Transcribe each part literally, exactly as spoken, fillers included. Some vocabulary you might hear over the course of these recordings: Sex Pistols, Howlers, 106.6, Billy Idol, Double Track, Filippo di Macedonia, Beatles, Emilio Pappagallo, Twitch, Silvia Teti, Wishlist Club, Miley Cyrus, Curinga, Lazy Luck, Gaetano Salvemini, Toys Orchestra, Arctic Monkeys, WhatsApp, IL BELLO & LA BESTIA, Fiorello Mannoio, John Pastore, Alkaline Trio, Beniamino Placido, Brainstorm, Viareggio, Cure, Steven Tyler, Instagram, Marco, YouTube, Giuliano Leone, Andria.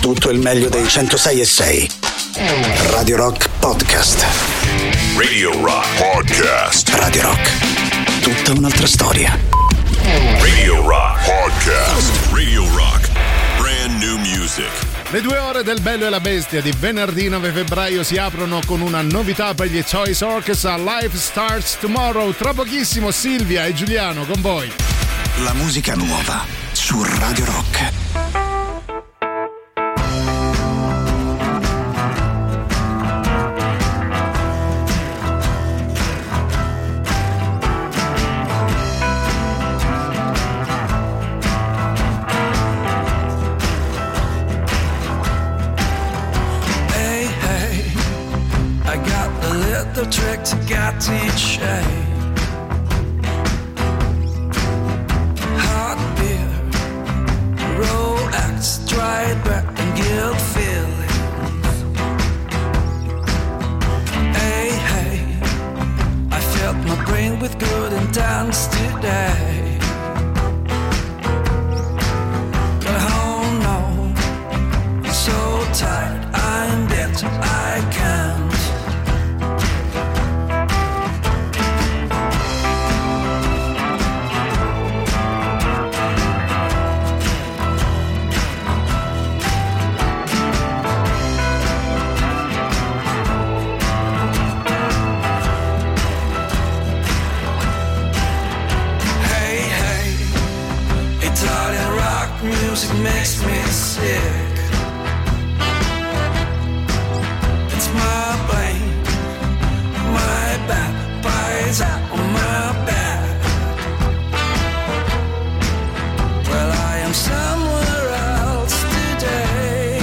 tutto il meglio dei centosei e sei. Radio Rock Podcast. Radio Rock Podcast. Radio Rock. Tutta un'altra storia. Radio Rock Podcast. Radio Rock. Brand new music. Le due ore del Bello e la Bestia di venerdì nove febbraio si aprono con una novità per gli Toys Orchestra, Life Starts Tomorrow. Tra pochissimo Silvia e Giuliano con voi. La musica nuova su Radio Rock. Trick to get in shape. Hot beer, raw acts, dried back and guilt feelings. Hey, hey, I filled my brain with good and dance today. But oh no, I'm so tired, I'm dead, I can't. Music makes me sick. It's my blame, my bad, bites out on my back. Well, I am somewhere else today,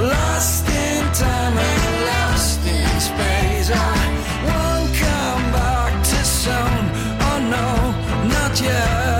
lost in time and lost in space. I won't come back too soon. Oh no, not yet.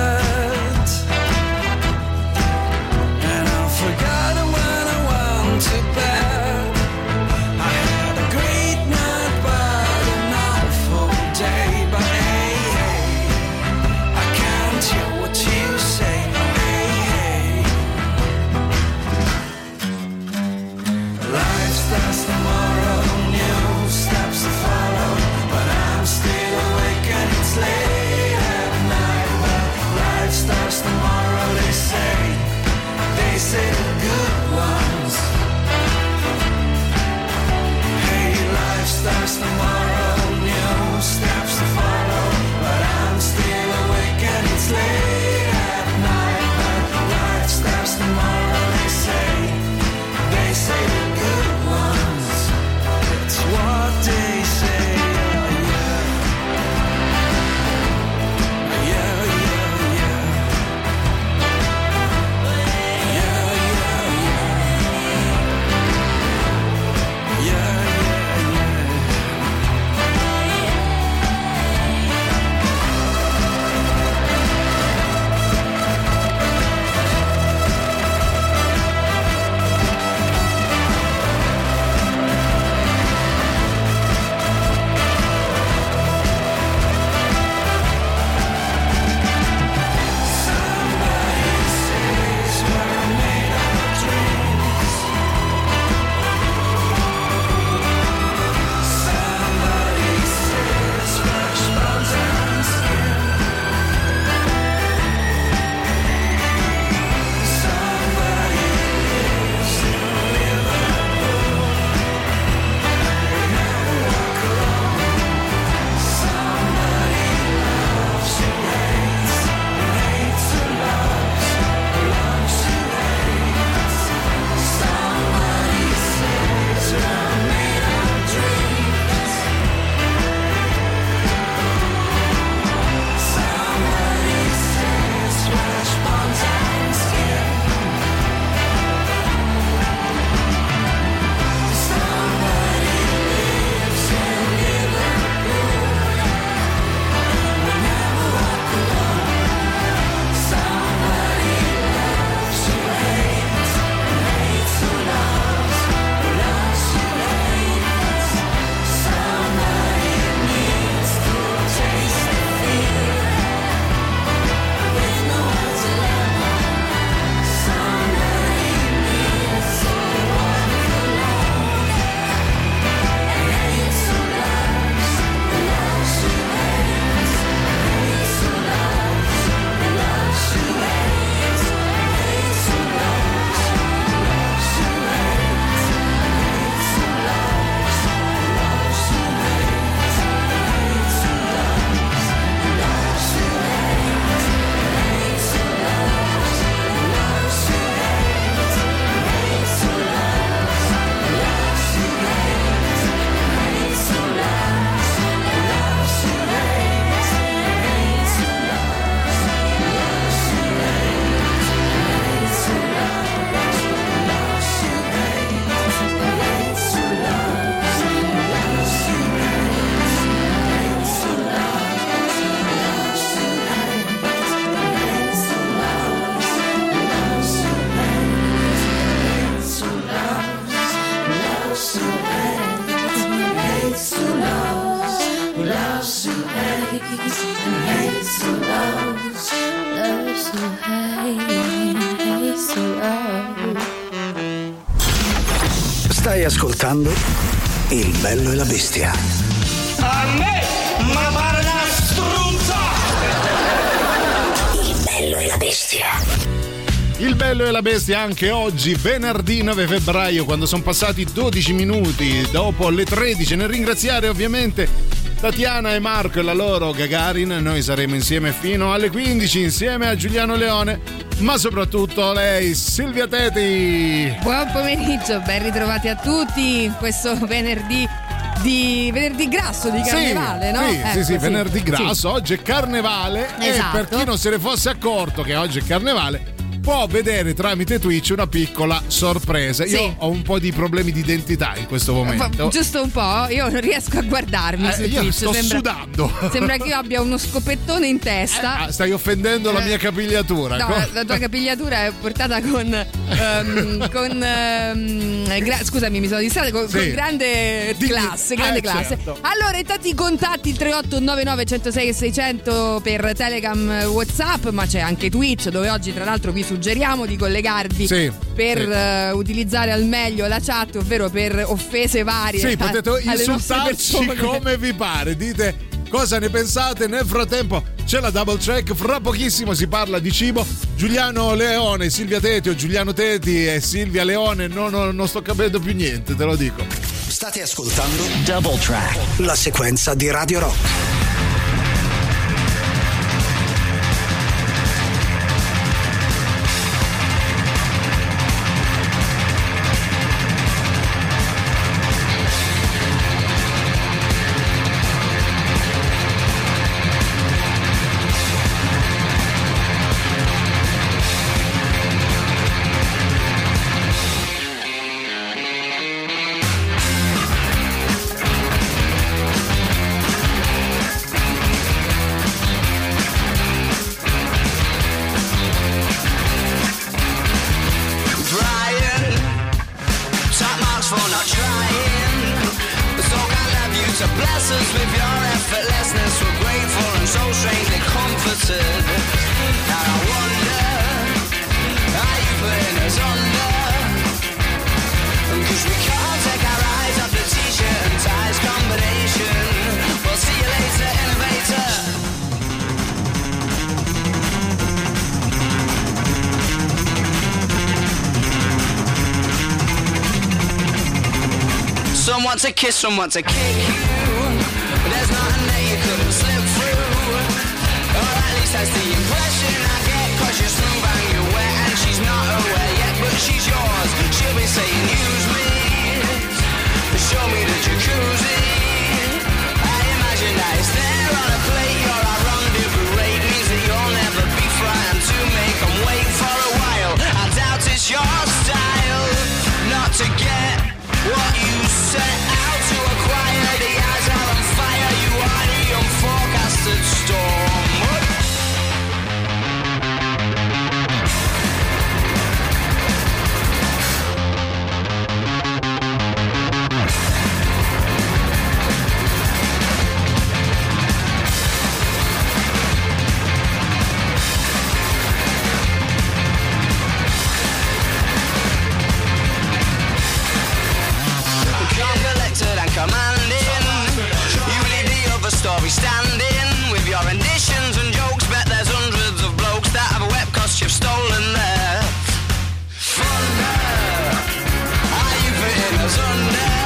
Stai ascoltando Il Bello e la Bestia. A me, ma pare una struzza! Il Bello e la Bestia. Il bello e la bestia anche oggi, venerdì nove febbraio, quando sono passati dodici minuti dopo le tredici. Nel ringraziare ovviamente Tatiana e Marco e la loro Gagarin, noi saremo insieme fino alle quindici insieme a Giuliano Leone, ma soprattutto lei, Silvia Teti. Buon pomeriggio, ben ritrovati a tutti in questo venerdì di venerdì grasso di carnevale, sì, no? Sì, ecco, sì, sì, venerdì grasso, sì. Oggi è carnevale, esatto. E per chi non se ne fosse accorto che oggi è carnevale può vedere tramite Twitch una piccola sorpresa. Io sì. ho un po' di problemi di identità in questo momento. Giusto un po', io non riesco a guardarmi eh, su io Twitch. Sto sembra, sudando. Sembra che io abbia uno scopettone in testa. Eh, stai offendendo eh, la mia capigliatura. No, Come? La tua capigliatura è portata con... Um, con um, gra- scusami, mi sono distratta. Con, sì. con grande classe. Grande eh, classe. Certo. Allora, intanto i contatti, il tre otto nove nove uno zero sei sei zero zero per Telegram, WhatsApp, ma c'è anche Twitch, dove oggi tra l'altro vi suggeriamo di collegarvi sì, per sì. Uh, utilizzare al meglio la chat, ovvero per offese varie. Sì, potete a, insultarci come vi pare, dite cosa ne pensate. Nel frattempo c'è la Double Track, fra pochissimo si parla di cibo. Giuliano Leone, Silvia Teti o Giuliano Teti e Silvia Leone, no, no, non sto capendo più niente, te lo dico. State ascoltando Double Track, la sequenza di Radio Rock. To kiss someone, to kick you. There's nothing that you couldn't slip through. Or at least that's the impression I get. Cause you're smooth and you're wet, and she's not aware yet, but she's yours. She'll be saying, use me, show me the jacuzzi. I imagine that it's there on a plate. You're a rendezvous rate. Means that you'll never be frightened to make them wait for a while. I doubt it's your style not to get what you set out to acquire. The eyes are on fire. You are the unforecasted storm. Story standing with your renditions and jokes. Bet there's hundreds of blokes that have a web cost you've stolen there. Thunder, are you putting us under?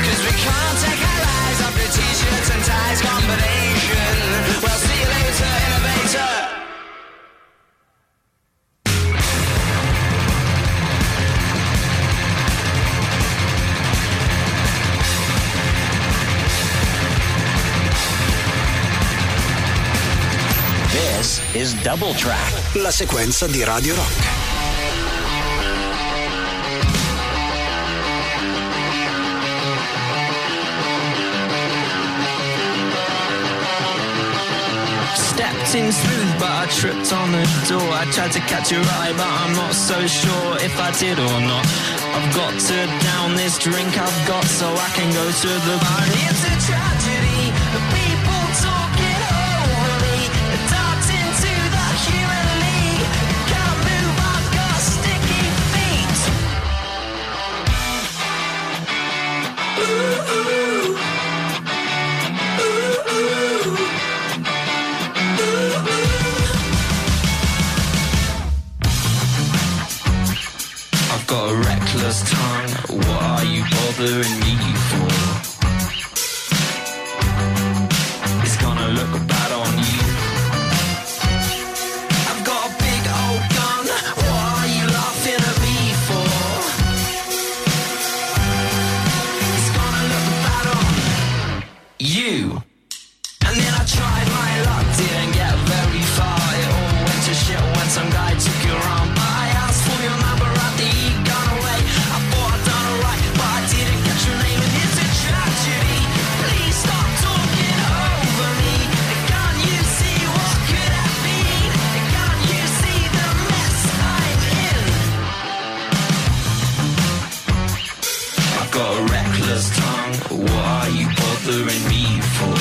Cause we can't take our eyes off your t-shirts and ties combination. Well, see you later, innovator. This is Double Track, la sequenza di Radio Rock. Stepped in smooth, but I tripped on the door. I tried to catch your eye, but I'm not so sure if I did or not. I've got to down this drink I've got so I can go to the bar. It's a tragedy, the people talking overly. Darts into the human league, can't move on. got a reckless tongue. What are you bothering me for? It's gonna look bad on you. I've got a big old gun. What are you laughing at me for? It's gonna look bad on you. And then I tried my luck, didn't get very far. It all went to shit when some guy took your arm. I asked for your number at the gone away. I thought I'd done alright, but I didn't catch your name, and it's a tragedy. Please stop talking over me. Can't you see what could have been? Can't you see the mess I'm in? I've got a reckless tongue. What are you bothering me for?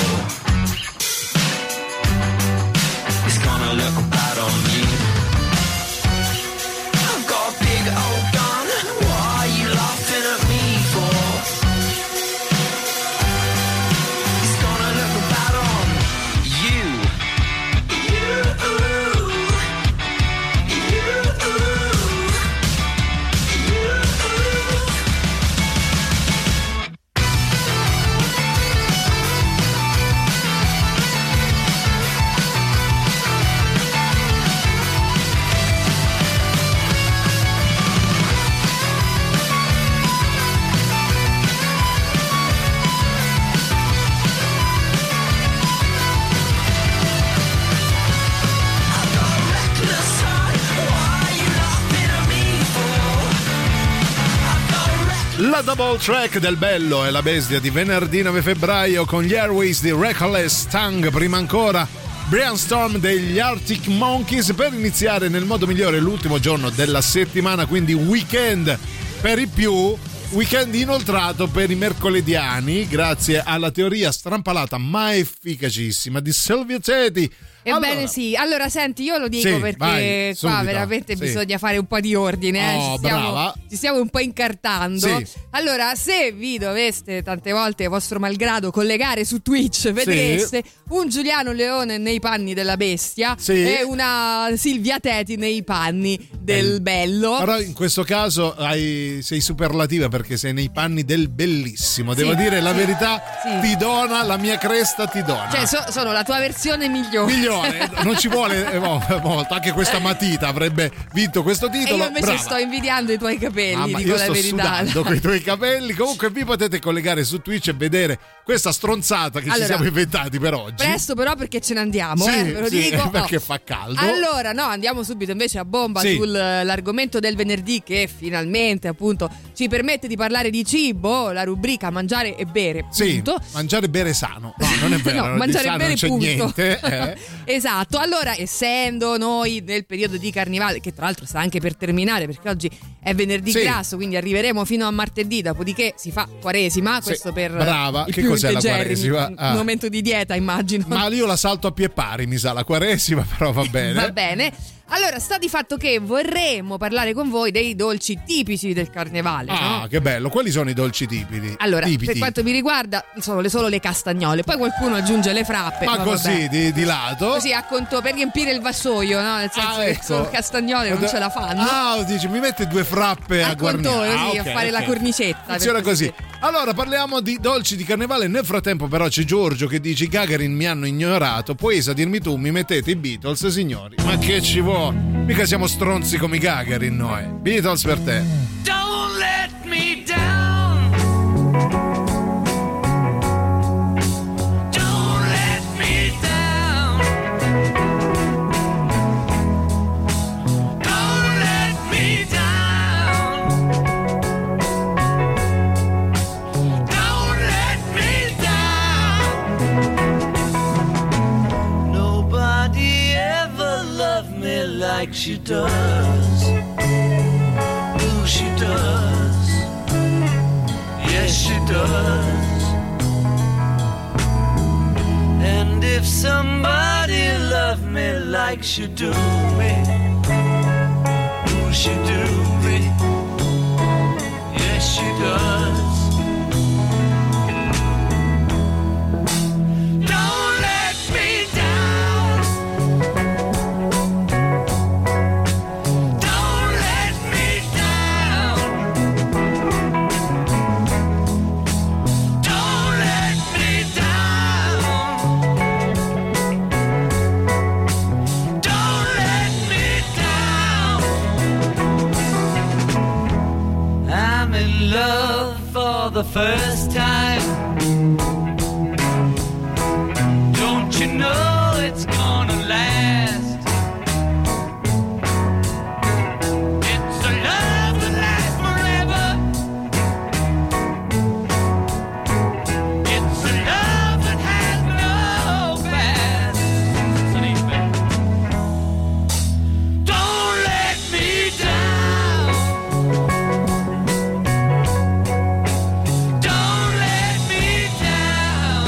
La Double Track del Bello e la Bestia di venerdì nove febbraio con gli Airways di Reckless Tongue, prima ancora Brainstorm degli Arctic Monkeys, per iniziare nel modo migliore l'ultimo giorno della settimana, quindi weekend per i più, weekend inoltrato per i mercolediani, grazie alla teoria strampalata ma efficacissima di Silvia Teti. Ebbene allora, sì, allora senti, io lo dico sì, perché vai, qua subito, veramente sì. bisogna fare un po' di ordine, eh. oh, ci, stiamo, ci stiamo un po' incartando. Sì. Allora, se vi doveste tante volte, vostro malgrado, collegare su Twitch, vedreste sì. un Giuliano Leone nei panni della Bestia sì. e una Silvia Teti nei panni del eh. Bello. Però in questo caso hai, sei superlativa perché sei nei panni del Bellissimo, devo sì. dire la verità, sì. ti dona, la mia cresta ti dona. Cioè so, sono la tua versione migliore. Migliore. Non ci vuole eh, molto, anche questa matita avrebbe vinto questo titolo. E io invece Brava. sto invidiando i tuoi capelli, ah, dico io la sto verità. Sto con i tuoi capelli. Comunque vi potete collegare su Twitch e vedere questa stronzata che allora, ci siamo inventati per oggi. Presto però perché ce ne andiamo, sì, eh, ve lo sì, dico. Perché oh. fa caldo. Allora no, andiamo subito invece a bomba sì. sull'argomento del venerdì che finalmente appunto ci permette di parlare di cibo, la rubrica mangiare e bere. Sì, punto. Mangiare e bere sano. No, non è vero. no, mangiare e bere punto. Niente, eh. Esatto, allora essendo noi nel periodo di carnevale, che tra l'altro sta anche per terminare perché oggi è venerdì sì. grasso, quindi arriveremo fino a martedì, dopodiché si fa quaresima, questo sì. per Brava, che cos'è la quaresima? Un ah. momento di dieta immagino. Ma io la salto a pie pari, mi sa, la quaresima, però va bene. Va bene. Allora, sta di fatto che vorremmo parlare con voi dei dolci tipici del carnevale. Ah, no? Che bello! Quali sono i dolci tipici? Allora, Tipiti. per quanto mi riguarda, sono le, solo le castagnole. Poi qualcuno aggiunge le frappe. Ma no, così, di, di lato? Così, a conto per riempire il vassoio, no? Nel senso ah, ecco. che sono castagnole, non ce la fanno. Ah, dici, mi mette due frappe a, a guarnire. Ah, sì, okay, a fare okay. la cornicetta. Funziona così. Allora, parliamo di dolci di carnevale. Nel frattempo però c'è Giorgio che dice Gagarin mi hanno ignorato, poesa dirmi tu, mi mettete i Beatles, signori. Ma che ci vuole? Mica siamo stronzi come i Gagarin noi. Beatles per te. Don't let me down. Don't let me down. Don't let me down. Don't let me down. Nobody ever loved me like she does, oh she does, yes she does. And if somebody loved me like she do me, oh she do me, yes she does. I'm in love for the first time. Don't you know it's gonna last? It's a love that lasts forever. It's a love that has no past. Don't let me down. Don't let me down.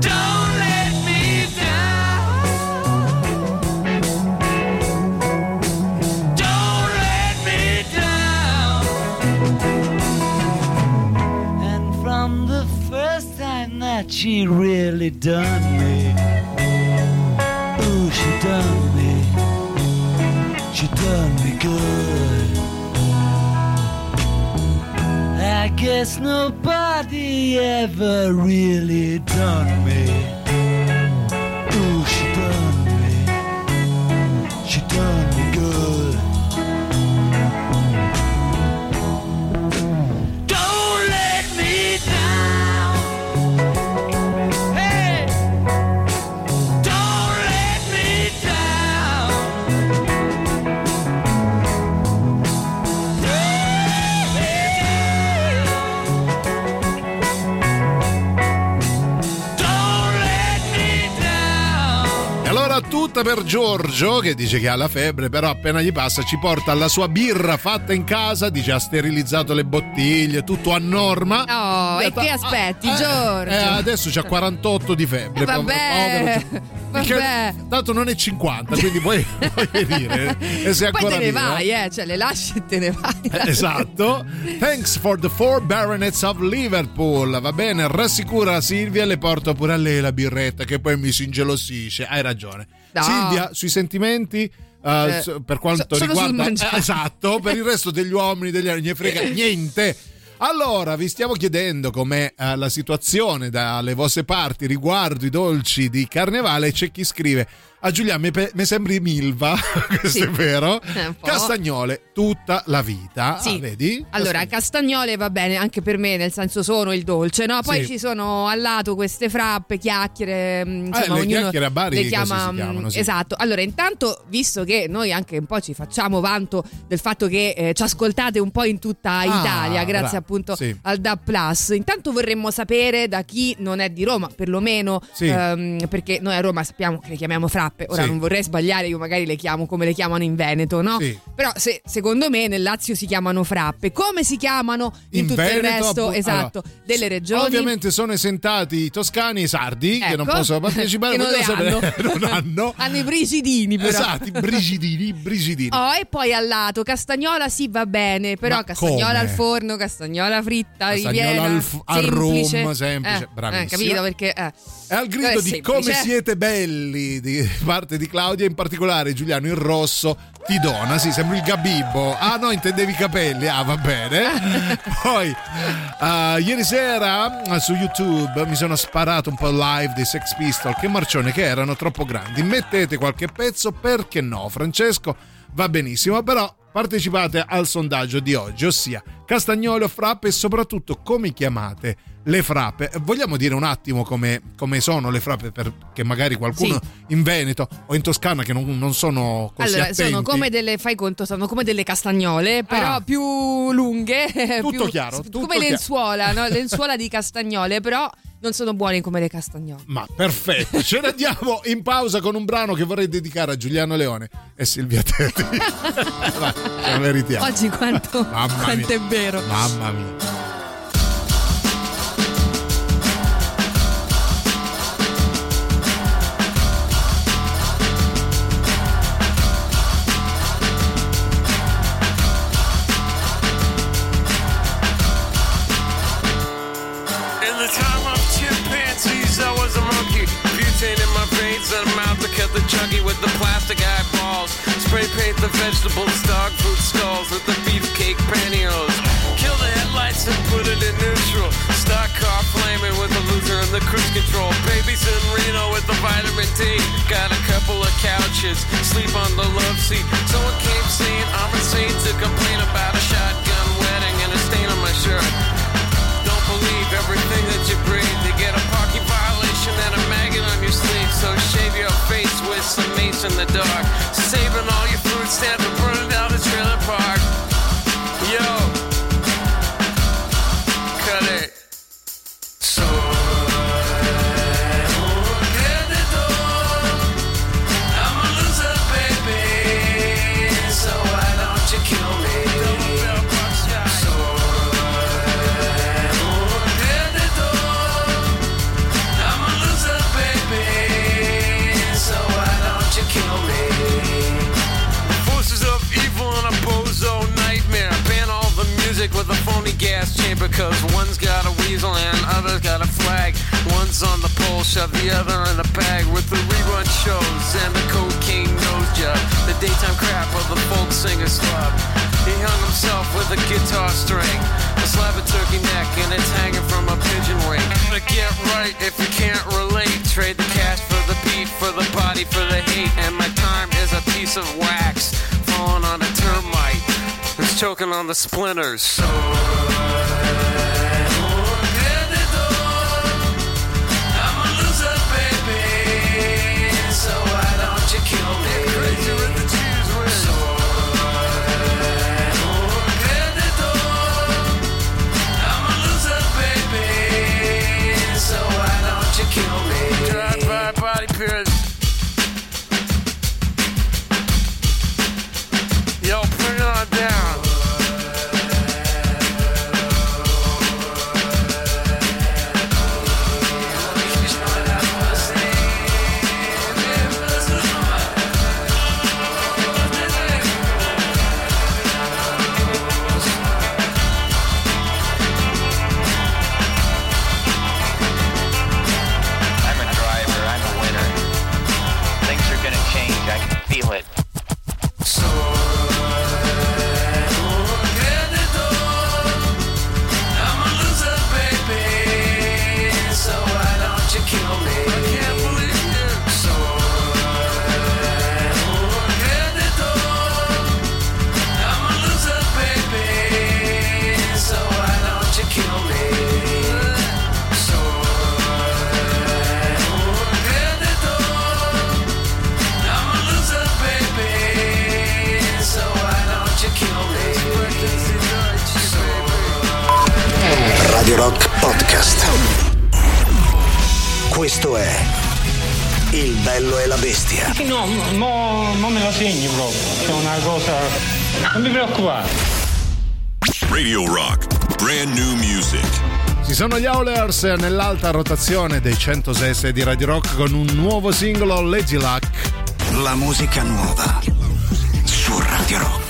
Don't let me down. Don't let me down. And from the first time that she really done me, ooh, she done me, she done me good. I guess nobody ever really done me. Ooh, she done me. She done me good. Don't let me down. Hey, don't let me down. E allora tutta per Giorgio, che dice che ha la febbre, però appena gli passa ci porta la sua birra fatta in casa, dice ha sterilizzato le bottiglie, tutto a norma. Oh, e che aspetti, ah, Giorgio? Eh, adesso c'ha quarantotto di febbre. Eh, vabbè, povero, perché vabbè. Tanto non è cinquanta, quindi puoi, puoi dire. E se poi te ne viva, vai, eh, cioè le lasci e te ne vai. Eh, esatto. Thanks for the four baronets of Liverpool. Va bene, rassicura la Silvia, le porto pure a lei la birretta, che poi mi si ingelosisce. Hai ragione. No. Silvia, sui sentimenti uh, eh, per quanto so, riguarda eh, esatto, per il resto degli uomini degli anni ne frega niente. Allora, vi stiamo chiedendo com'è uh, la situazione dalle vostre parti riguardo i dolci di Carnevale. C'è chi scrive: a Giulia mi, pe- mi sembri Milva, questo sì, è vero. Castagnole tutta la vita, sì. Ah, vedi? Allora, castagnole. castagnole va bene anche per me, nel senso sono il dolce, no? Poi sì, ci sono al lato queste frappe, chiacchiere, insomma, eh, le ognuno chiacchiere a Bari le chiama, così si chiamano, sì. Esatto. Allora, intanto, visto che noi anche un po' ci facciamo vanto del fatto che eh, ci ascoltate un po' in tutta Italia, ah, grazie bravo, appunto sì, al Da Plus, intanto vorremmo sapere da chi non è di Roma, perlomeno sì, ehm, perché noi a Roma sappiamo che le chiamiamo frappe. Ora sì, non vorrei sbagliare, io magari le chiamo come le chiamano in Veneto, no? Sì. Però se, secondo me nel Lazio si chiamano frappe. Come si chiamano in, in tutto Veneto, il resto, bu- esatto, allora, delle regioni? Ovviamente sono esentati i toscani e i sardi, ecco, che non possono partecipare, che non, hanno. non hanno. Hanno i brigidini, però. Esatto, i brigidini, brigidini. Oh, e poi al lato castagnola sì, va bene, però ma castagnola come? Al forno, castagnola fritta, castagnola riviera, f- al rum, semplice, eh, bravissimo. Eh, capito perché? Eh. E al grido è di semplice, come siete belli, di parte di Claudia, in particolare Giuliano il Rosso ti dona, sì, sembra il Gabibbo. Ah no, intendevi i capelli, ah va bene. Poi uh, ieri sera su YouTube mi sono sparato un po' live dei Sex Pistols, che marcione che erano, troppo grandi, mettete qualche pezzo, perché no? Francesco va benissimo, però partecipate al sondaggio di oggi, ossia castagnole o frappe, e soprattutto come chiamate le frappe. Vogliamo dire un attimo come, come sono le frappe, perché magari qualcuno sì, in Veneto o in Toscana che non, non sono così allora, attenti. Sono come delle, fai conto, sono come delle castagnole, però ah, più lunghe, tutto più, chiaro, tutto come chiaro, lenzuola, no? Lenzuola di castagnole, però non sono buone come le castagnole. Ma perfetto, ce ne andiamo in pausa con un brano che vorrei dedicare a Giuliano Leone e Silvia Teti. Vai, ce la meritiamo. Oggi quanto, quanto è vero. Mamma mia. The chuggy with the plastic eyeballs, spray paint the vegetables, dog food skulls with the beefcake pantyhose. Kill the headlights and put it in neutral. Stock car flaming with the loser and the cruise control. Babies in Reno with the vitamin D. Got a couple of couches. bitches sleep on the love seat. Someone came saying I'm insane to complain about a shotgun wedding and a stain on my shirt. Don't believe everything that you breathe. You get a parking violation and a maggot on your sleeve. So shave your face with some mace in the dark. Saving all your food stamps and burning down the trailer park. Yo, cut it. So. With a phony gas chamber, cause one's got a weasel and other's got a flag. One's on the pole, shove the other in a bag. With the rerun shows and the cocaine nose job, the daytime crap of the folk singer slob. He hung himself with a guitar string, a slab of turkey neck, and it's hanging from a pigeon wing. But get right if you can't relate. Trade the cash for the beat, for the body, for the hate. And my time is a piece of wax falling on a termite. It's choking on the splinters. So I won't get it all. I'm a loser, baby. So why don't you kill me? Crazy with the cheese whiz. So I won't get it all. I'm a loser, baby. So why don't you kill me? Drive by body period. Yo, put it on down. Radio Rock Podcast. Questo è Il Bello e la Bestia. No, no, non me lo segno proprio. C'è una cosa. Non mi preoccupare. Radio Rock, brand new music. Ci sono gli Howlers nell'alta rotazione dei centosei di Radio Rock con un nuovo singolo, Lazy Luck. La musica nuova su Radio Rock.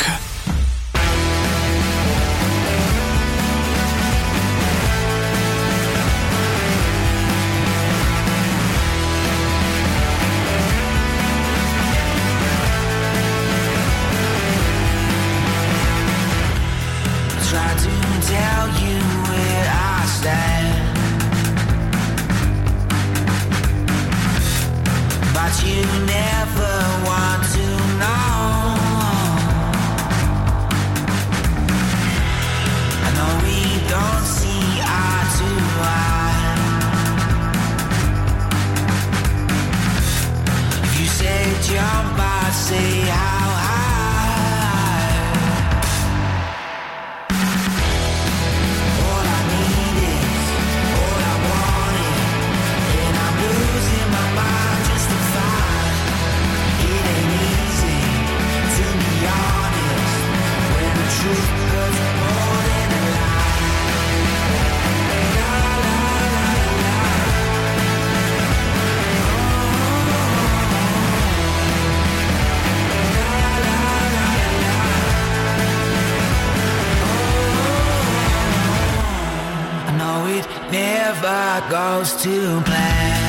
To plan,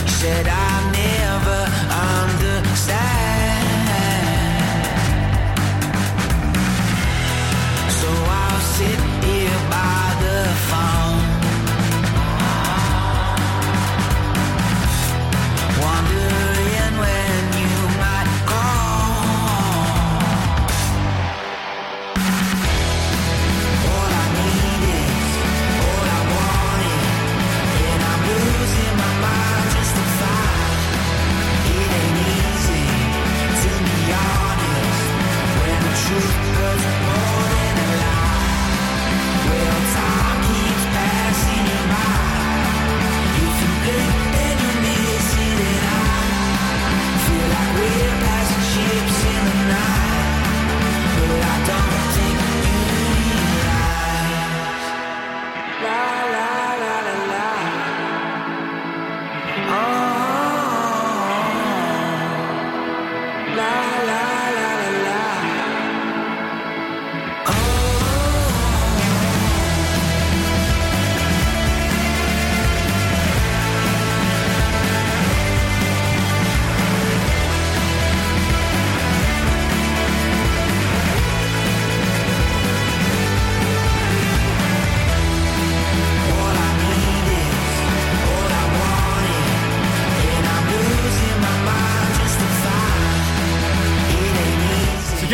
you said I never understand, so I'll sit here by the phone.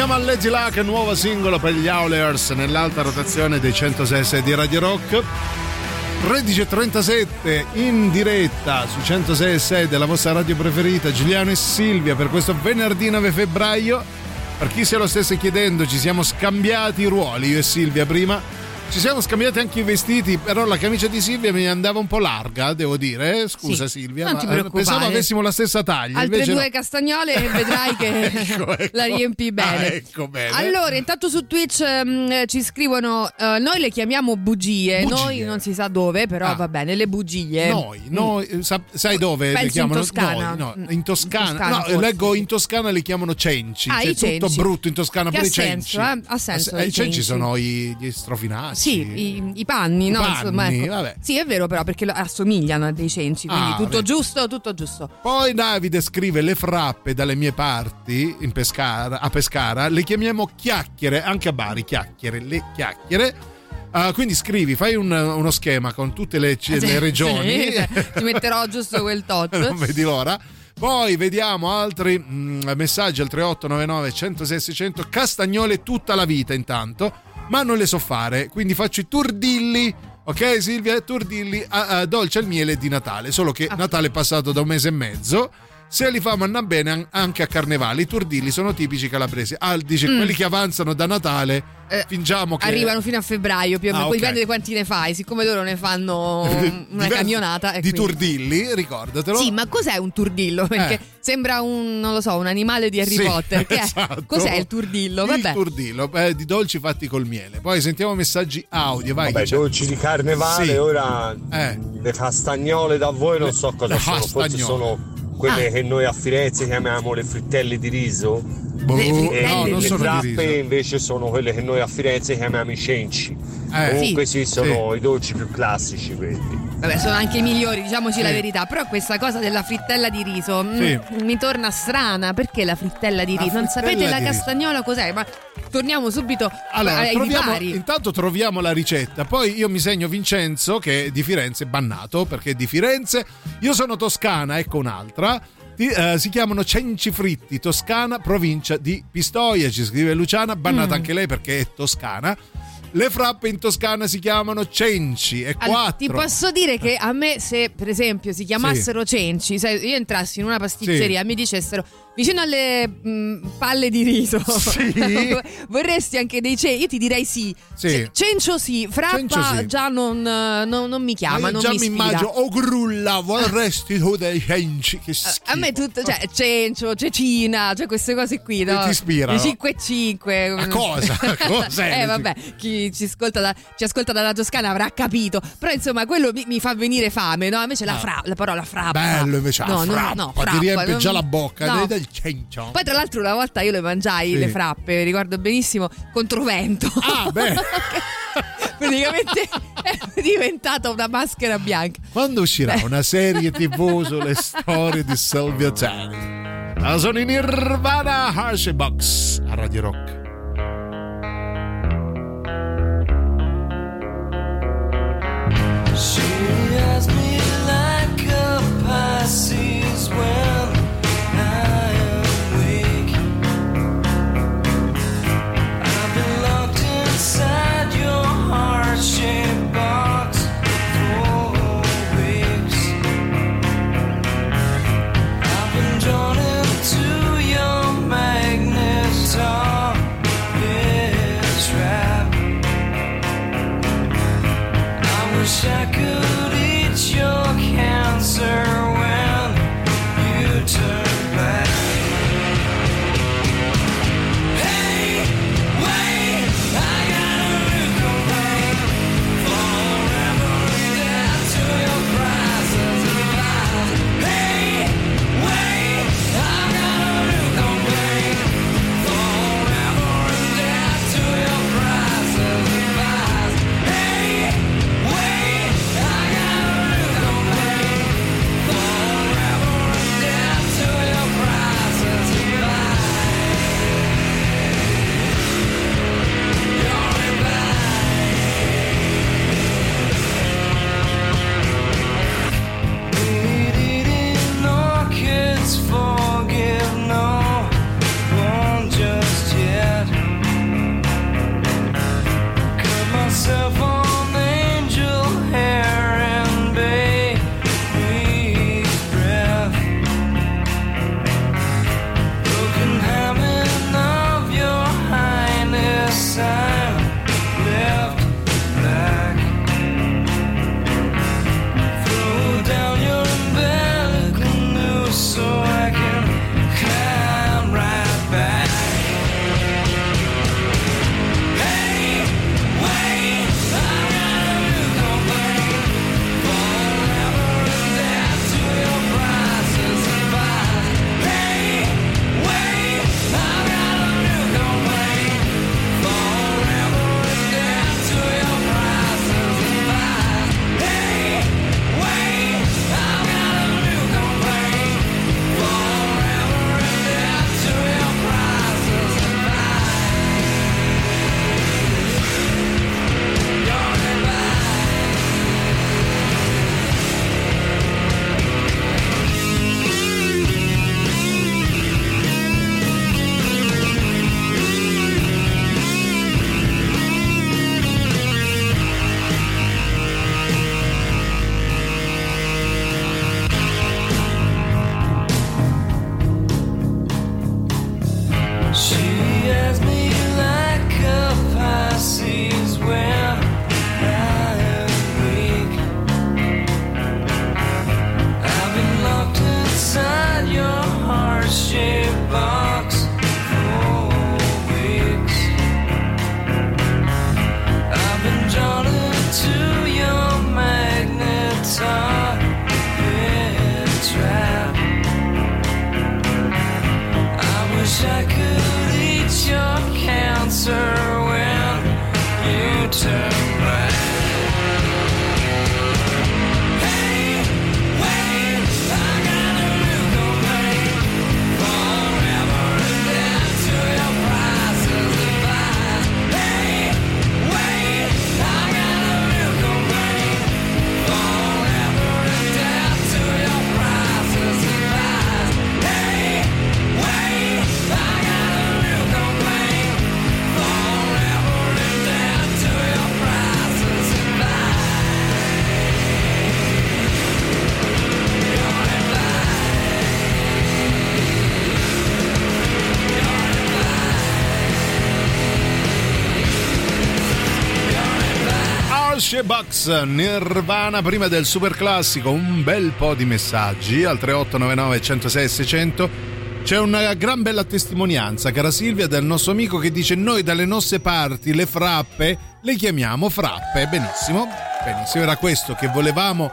Andiamo a Lazy Luck, nuovo singolo per gli Howlers nell'alta rotazione dei centosei di Radio Rock. tredici e trentasette in diretta su centosei e sei della vostra radio preferita, Giuliano e Silvia, per questo venerdì nove febbraio. Per chi se lo stesse chiedendo, ci siamo scambiati i ruoli, io e Silvia prima. Ci siamo scambiati anche i vestiti, però la camicia di Silvia mi andava un po' larga, devo dire. Scusa sì, Silvia, non ti preoccupare. Pensavo avessimo la stessa taglia. Altre due no. Castagnole e vedrai che ecco, ecco. La riempi bene. Ah, ecco bene. Allora, intanto su Twitch mh, ci scrivono, uh, noi le chiamiamo bugie. bugie, noi non si sa dove, però ah. va bene, le bugie. Noi, noi mm. sa, sai dove Penso le chiamano? In Toscana. No, no, in Toscana. In Toscana no, leggo in Toscana le chiamano cenci, ah, cioè, i cenci. Tutto brutto in Toscana, che pure i cenci. Eh? Ha senso. I cenci sono gli strofinati. Sì, i, i panni, I no? Panni, insomma, ecco. Vabbè. Sì, è vero, però, perché assomigliano a dei cenci, quindi ah, tutto vabbè. giusto, tutto giusto. Poi Davide scrive: le frappe dalle mie parti in Pescara, a Pescara le chiamiamo chiacchiere, anche a Bari, chiacchiere, le chiacchiere. Uh, quindi scrivi, fai un, uno schema con tutte le, c- le regioni. Ti metterò giusto quel tot. Non vedi l'ora. Poi vediamo altri mh, messaggi al tre otto nove nove uno zero sei sei zero zero. Castagnole tutta la vita, intanto. Ma non le so fare, quindi faccio i turdilli, ok Silvia? Turdilli a, a dolce al miele di Natale, solo che ah. Natale è passato da un mese e mezzo. Se li fa manna bene anche a Carnevale. I turdilli sono tipici calabresi. Al ah, dice mm. quelli che avanzano da Natale eh, fingiamo che arrivano fino a febbraio più o meno. Poi dipende da quanti ne fai, siccome loro ne fanno una Diver- camionata di quindi. Turdilli, ricordatelo. Sì, ma cos'è un turdillo? Perché eh. sembra un non lo so, un animale di Harry sì, Potter. Che esatto. è? Cos'è il turdillo? Vabbè. Il turdillo eh, di dolci fatti col miele. Poi sentiamo messaggi audio. Vai. Vabbè, dolci di Carnevale. Sì. Ora eh. le castagnole da voi non le, so cosa sono. Castagnole. Forse sono quelle ah. che noi a Firenze chiamiamo le frittelle di riso, boh, e no, le frappe invece sono quelle che noi a Firenze chiamiamo i cenci. Eh, comunque sì, sì sono sì. i dolci più classici quelli. Vabbè, sono anche i migliori, diciamoci sì. la verità. Però questa cosa della frittella di riso sì. m- mi torna strana. Perché la frittella di riso? La frittella non sapete la castagnola riso. Cos'è? Ma torniamo subito allora, ai troviamo, ripari. Intanto troviamo la ricetta. Poi io mi segno Vincenzo, che è di Firenze, bannato, perché è di Firenze. Io sono toscana, ecco un'altra. Di, uh, si chiamano cenci fritti, Toscana, provincia di Pistoia. Ci scrive Luciana, bannata mm. anche lei perché è toscana. Le frappe in Toscana si chiamano cenci e quattro. Allora, ti posso dire che a me, se per esempio si chiamassero sì. cenci, se io entrassi in una pasticceria e sì. mi dicessero vicino alle mh, palle di riso sì. vorresti anche dei cenci? Io ti direi sì, sì. cencio sì, frappa cencio sì. già non, non, non mi chiama, non già mi ispira. Immagino o grulla, vorresti tu dei cenci, che schifo. A me tutto, cioè cencio, cecina, cioè queste cose qui, no? Ti ispirano. cinque e cinque. Ma cosa? Cos'è? eh vabbè, chi Ci ascolta, da, ci ascolta dalla Toscana avrà capito, però insomma quello mi, mi fa venire fame, no? Invece la, fra, la parola frappa, bello invece no, la frappa, no, no, frappa ti riempie non, già la bocca no. del cencio. Poi tra l'altro una volta io le mangiai sì. le frappe, ricordo benissimo, controvento. Ah beh praticamente è diventata una maschera bianca. Quando uscirà beh. una serie tv sulle storie di Silvia Teti? La sono in Nirvana, Harsh Box a Radio Rock. She has me like a Pisces when I am weak. I've been locked inside your heart-shaped box for weeks. I've been drawn into your magnetar. I wish I could Box Nirvana prima del super classico. Un bel po' di messaggi al tre otto nove nove uno zero sei seicento. C'è una gran bella testimonianza, cara Silvia, del nostro amico che dice: noi dalle nostre parti le frappe le chiamiamo frappe. Benissimo, benissimo, era questo che volevamo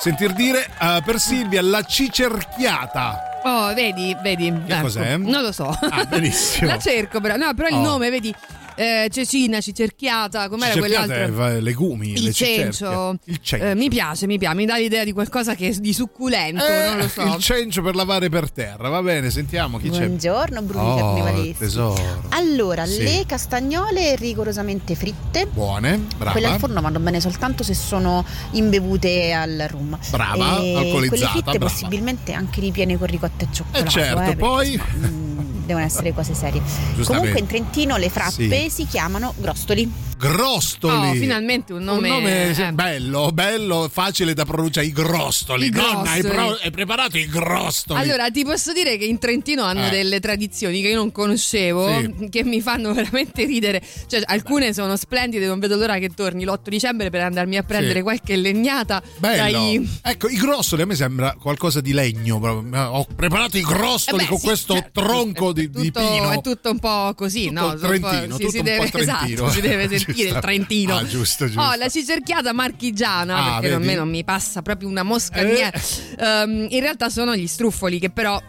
sentir dire. Uh, per Silvia la cicerchiata. Oh, vedi, vedi. Che eh, cos'è? Non lo so. Ah, benissimo. La cerco però. No, però il oh. nome, vedi. Eh, cecina, cicerchiata, com'era quell'altro? Eh, legumi, il le cencio. Il cencio. Eh, mi piace, mi piace, mi dà l'idea di qualcosa che è di succulento, eh, non lo so. Il cencio per lavare per terra, va bene, sentiamo chi Buongiorno, c'è. Buongiorno, Bruno, oh, animalissimo. Tesoro. Allora, sì. Le castagnole rigorosamente fritte. Buone, brava. Quelle al forno vanno bene soltanto se sono imbevute al rum. Brava, e alcolizzata, quelle fritte brava. Possibilmente anche ripiene con ricotta e cioccolato. Eh certo, eh, poi... Perché, insomma, devono essere cose serie. Comunque in Trentino le frappe sì. si chiamano grostoli. Grostoli. Oh, finalmente un nome, un nome eh. bello, bello, facile da pronunciare. I grostoli. I grostoli. Donna, hai, pro- hai preparato i grostoli. Allora, ti posso dire che in Trentino hanno eh. delle tradizioni che io non conoscevo, sì. che mi fanno veramente ridere. Cioè, alcune Beh. sono splendide, non vedo l'ora che torni l'otto dicembre per andarmi a prendere sì. qualche legnata. Bello. Dai... Ecco, i grostoli a me sembra qualcosa di legno. Ho preparato i grostoli eh beh, con sì, questo certo. tronco di Di, tutto, di pino. È tutto un po' così, tutto no? Trentino, si, tutto si un deve, po' trentino. Esatto, si deve sentire il trentino. Ah, giusto, giusto. Oh, la cicerchiata marchigiana, ah, perché a me non mi passa proprio una mosca eh. um, in realtà sono gli struffoli che però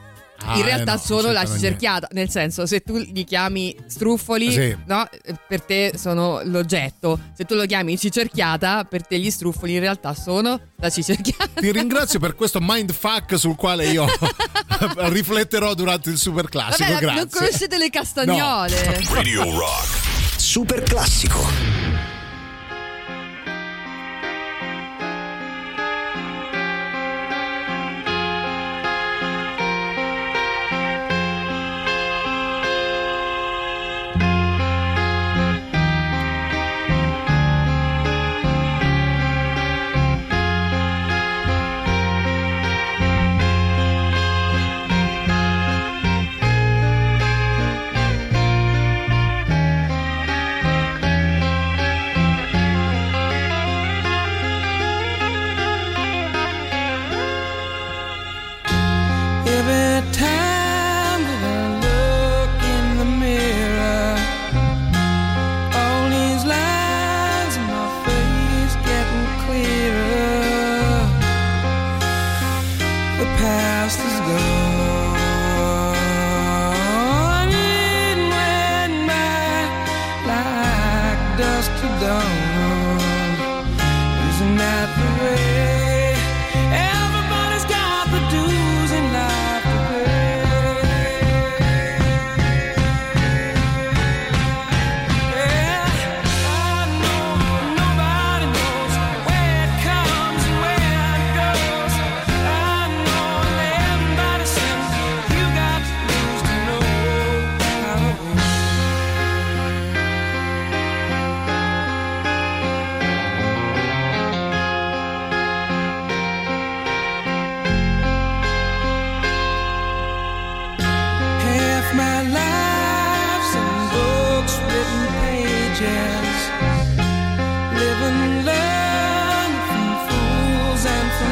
Ah, in realtà eh no, solo la cicerchiata, nel senso, se tu li chiami struffoli, sì. no, per te sono l'oggetto. Se tu lo chiami cicerchiata, per te gli struffoli in realtà sono la cicerchiata. Ti ringrazio per questo mindfuck sul quale io rifletterò durante il super classico. Vabbè, grazie. Non conoscete le castagnole. No. Radio Rock Super Classico.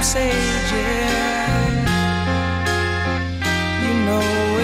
Say, yeah, you know.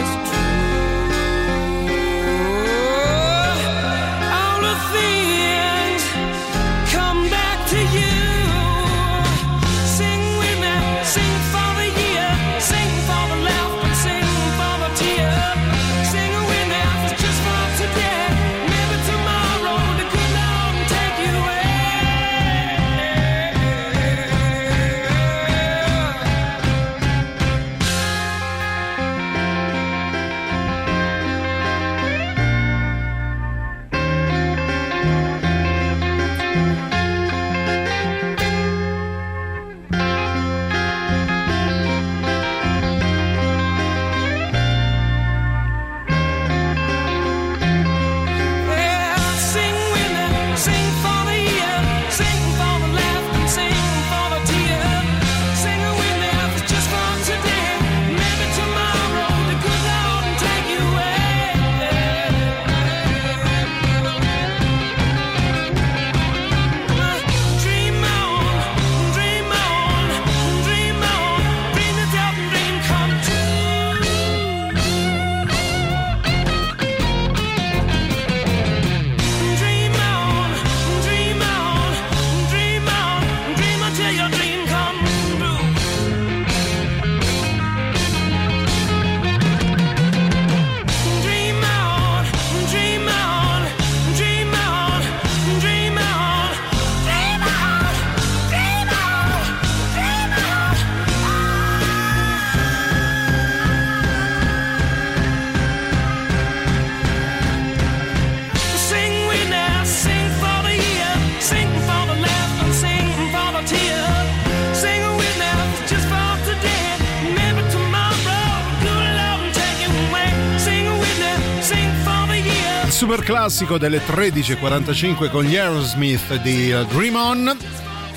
super classico delle tredici e quarantacinque con gli Aerosmith di Dream On.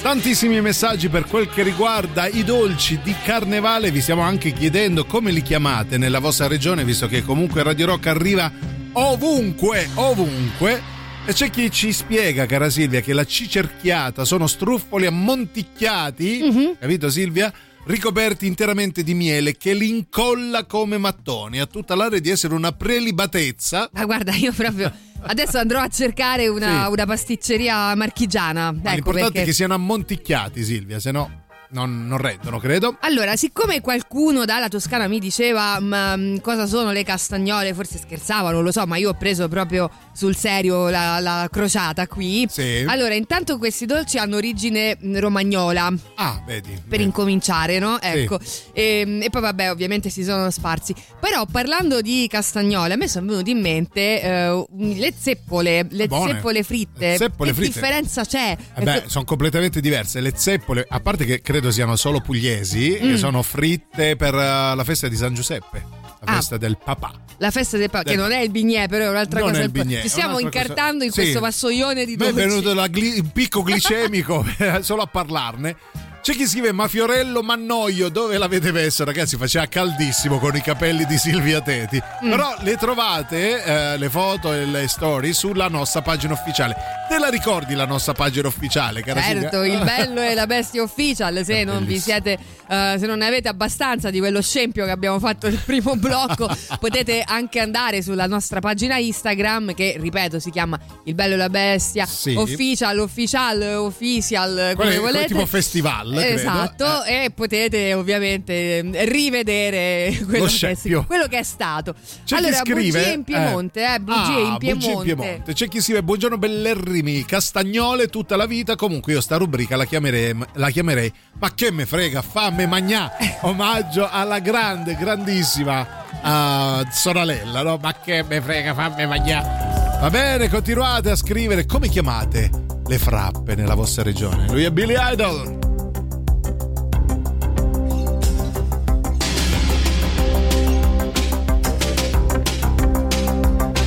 Tantissimi messaggi per quel che riguarda i dolci di carnevale, vi stiamo anche chiedendo come li chiamate nella vostra regione, visto che comunque Radio Rock arriva ovunque, ovunque. E c'è chi ci spiega, cara Silvia, che la cicerchiata sono struffoli ammonticchiati, mm-hmm. capito Silvia? Ricoperti interamente di miele che li incolla come mattoni, ha tutta l'aria di essere una prelibatezza. Ma guarda, io proprio adesso andrò a cercare una, sì. una pasticceria marchigiana. Ma ecco, l'importante perché... è che siano ammonticchiati, Silvia, se no non, non rendono, credo. Allora, siccome qualcuno dalla Toscana mi diceva ma cosa sono le castagnole, forse scherzava, non lo so, ma io ho preso proprio sul serio la, la crociata qui. Sì. Allora, intanto questi dolci hanno origine romagnola. Ah, vedi. Per vedi. incominciare, no? Ecco. Sì. E, e poi vabbè, ovviamente si sono sparsi. Però parlando di castagnole, a me sono venute in mente eh, le zeppole, le Buone. zeppole fritte. Le zeppole che fritte. Che differenza c'è? Eh beh, sono completamente diverse. Le zeppole, a parte che credo credo siano solo pugliesi, mm. che sono fritte per uh, la festa di San Giuseppe, la ah. festa del papà. La festa del papà, del... che non è il bignè, però è un'altra non cosa. È il bignè, ci stiamo incartando cosa... in sì. questo vassoione di dolci. Mi è venuto il gli... picco glicemico solo a parlarne. C'è chi scrive ma Fiorello Mannoio dove l'avete messo, ragazzi, faceva caldissimo con i capelli di Silvia Teti. mm. Però le trovate eh, le foto e le storie sulla nostra pagina ufficiale. Te la ricordi la nostra pagina ufficiale, cara certo Silvia? Il bello e la bestia official, se non vi siete eh, se non ne avete abbastanza di quello scempio che abbiamo fatto il primo blocco potete anche andare sulla nostra pagina Instagram che ripeto si chiama Il Bello e la Bestia, sì. official official official come è, volete, tipo festival. Credo. Esatto, eh. E potete ovviamente rivedere quello, che è, quello che è stato. C'è allora, chi scrive, bugie in Piemonte, eh, bugie, ah, in Piemonte. bugie in Piemonte. C'è chi scrive buongiorno bellerrimi, castagnole tutta la vita. Comunque io sta rubrica la chiamerei, la chiamerei ma che me frega, famme magnà. Omaggio alla grande, grandissima uh, Soralella, no? Ma che me frega, famme magnà. Va bene, continuate a scrivere come chiamate le frappe nella vostra regione. Lui è Billy Idol.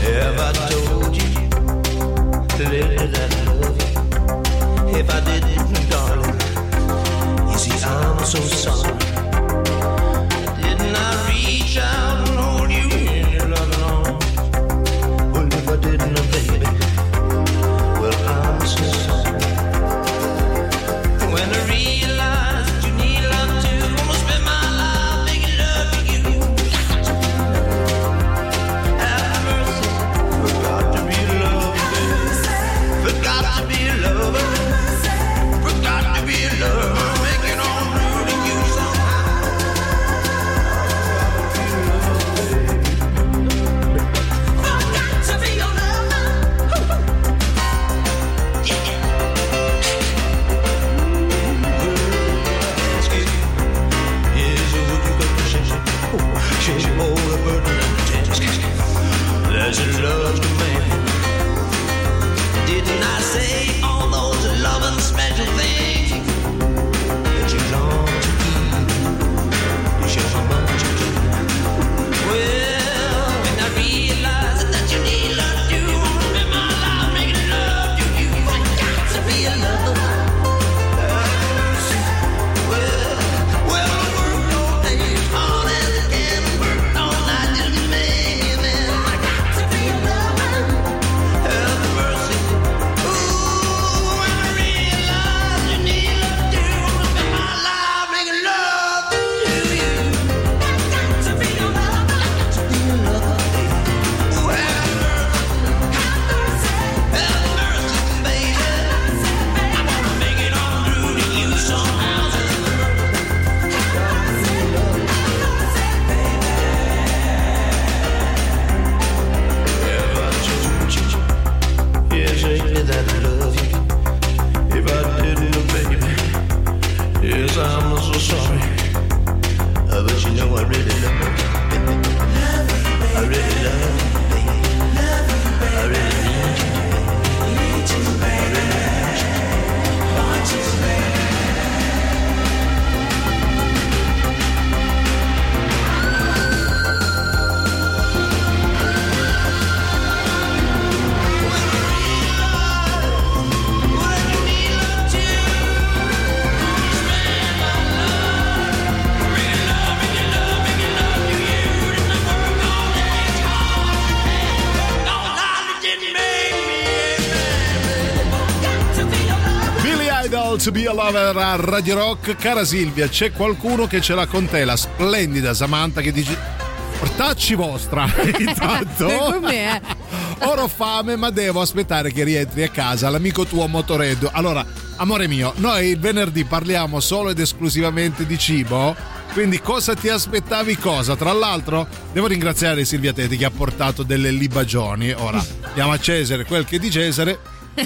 Have I told you lately that I love you? If I didn't, darling, you see I'm so sorry. Didn't I reach out and hold you in your loving arms? Well, if I didn't, baby, well I'm so sorry. When the To Be a Lover a Radio Rock. Cara Silvia, c'è qualcuno che ce l'ha con te, la splendida Samantha che dice... Portacci vostra, intanto. Com'è, eh? Ora ho fame, ma devo aspettare che rientri a casa l'amico tuo Motoreddo. Allora, amore mio, noi il venerdì parliamo solo ed esclusivamente di cibo. Quindi cosa ti aspettavi cosa? Tra l'altro devo ringraziare Silvia Teti che ha portato delle libagioni. Ora, diamo a Cesare quel che è di Cesare.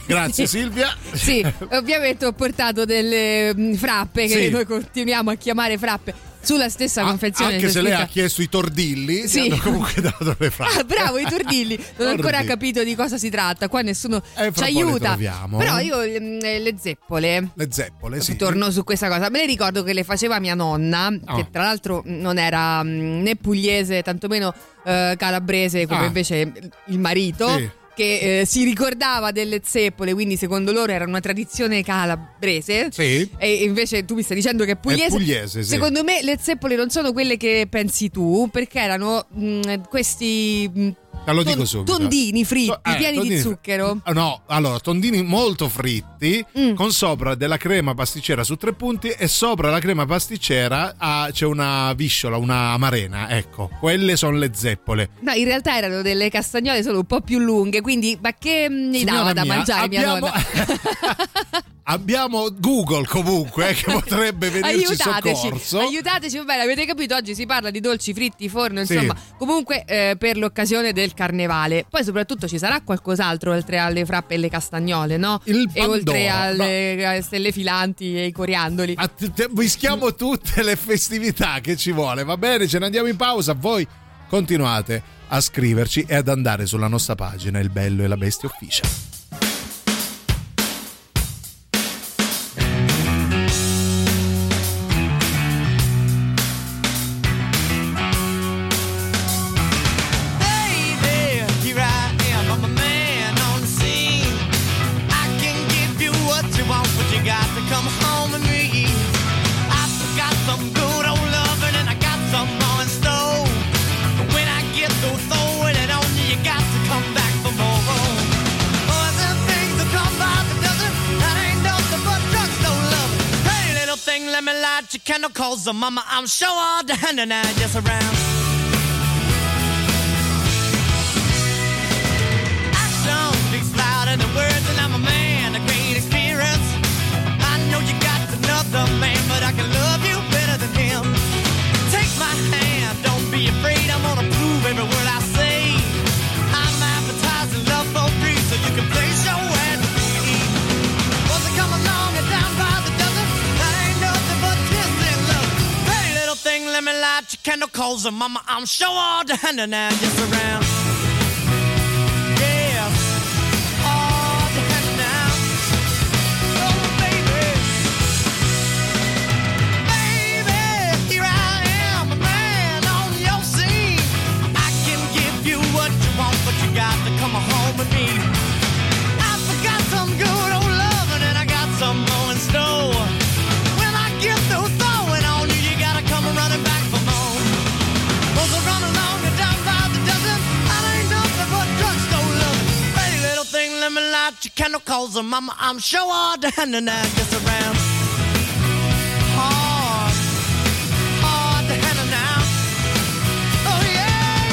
Grazie sì. Silvia. Sì, ovviamente ho portato delle frappe che sì. noi continuiamo a chiamare frappe. Sulla stessa ah, confezione. Anche se lei ha chiesto i tordilli, sì. hanno comunque dato le frasi. Ah, bravo, i tordilli. Non ho ancora capito di cosa si tratta. Qua nessuno eh, ci aiuta. Però io le, le zeppole. Le zeppole, sì. Torno su questa cosa. Me le ricordo che le faceva mia nonna, oh. che tra l'altro non era né pugliese, tantomeno eh, calabrese, come ah. invece il marito. Sì. Che eh, si ricordava delle zeppole, quindi secondo loro era una tradizione calabrese. Sì. E invece tu mi stai dicendo che è pugliese. È pugliese, sì. Secondo me le zeppole non sono quelle che pensi tu, perché erano mh, questi mh, lo ton- dico subito. tondini fritti, eh, pieni tondini, di zucchero. No, allora tondini molto fritti mm. con sopra della crema pasticcera su tre punti e sopra la crema pasticcera ah, c'è una visciola, una amarena, ecco, quelle sono le zeppole. No, in realtà erano delle castagnole solo un po' più lunghe, quindi ma che mi dava da mia, mangiare abbiamo... mia nonna? Abbiamo Google comunque eh, che potrebbe venirci aiutateci, soccorso. Aiutateci, vabbè, avete capito, oggi si parla di dolci, fritti, forno, insomma, sì. comunque eh, per l'occasione del carnevale. Poi soprattutto ci sarà qualcos'altro oltre alle frappe e le castagnole, no? Il e pandoro, oltre alle no. stelle filanti e i coriandoli. Mischiamo tutte le festività che ci vuole, va bene, ce ne andiamo in pausa, voi continuate a scriverci e ad andare sulla nostra pagina Il Bello e la Bestia Official. Candle calls the mama, I'm sure all down and I just around. Action speaks louder than words, and I'm a man of great experience. I know you got another man, but I can love you better than him. Take my hand, don't be afraid, I'm gonna prove every word I say. I'm advertising love for free, so you can place your ad with me. Once I come along and down by the let me light your candle, cause the mama, I'm sure all down and I'm just around. Yeah, all down and out. Oh, baby. Baby, here I am, a man on your scene. I can give you what you want, but you got to come home with me. I forgot some good old loving, and I got some more in store. When I get through throwing on you, you gotta come running back for more. Once I run along and down by the dozen, I ain't nothing but drugstore loving. Pretty little thing, let me light your candle, cause the mama, I'm sure all down and I just around. Hard, hard to handle now. Oh yeah,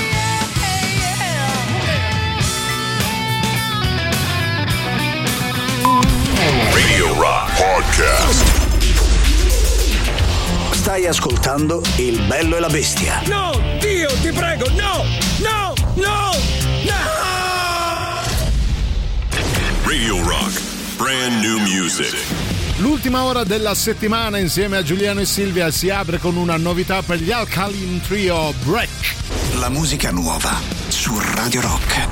yeah, yeah. Radio Rock Podcast. Stai ascoltando Il Bello e la Bestia. No, Dio, ti prego, no, no, no, no! Radio Rock, brand new music. L'ultima ora della settimana insieme a Giuliano e Silvia si apre con una novità per gli Alkaline Trio, Break. La musica nuova su Radio Rock.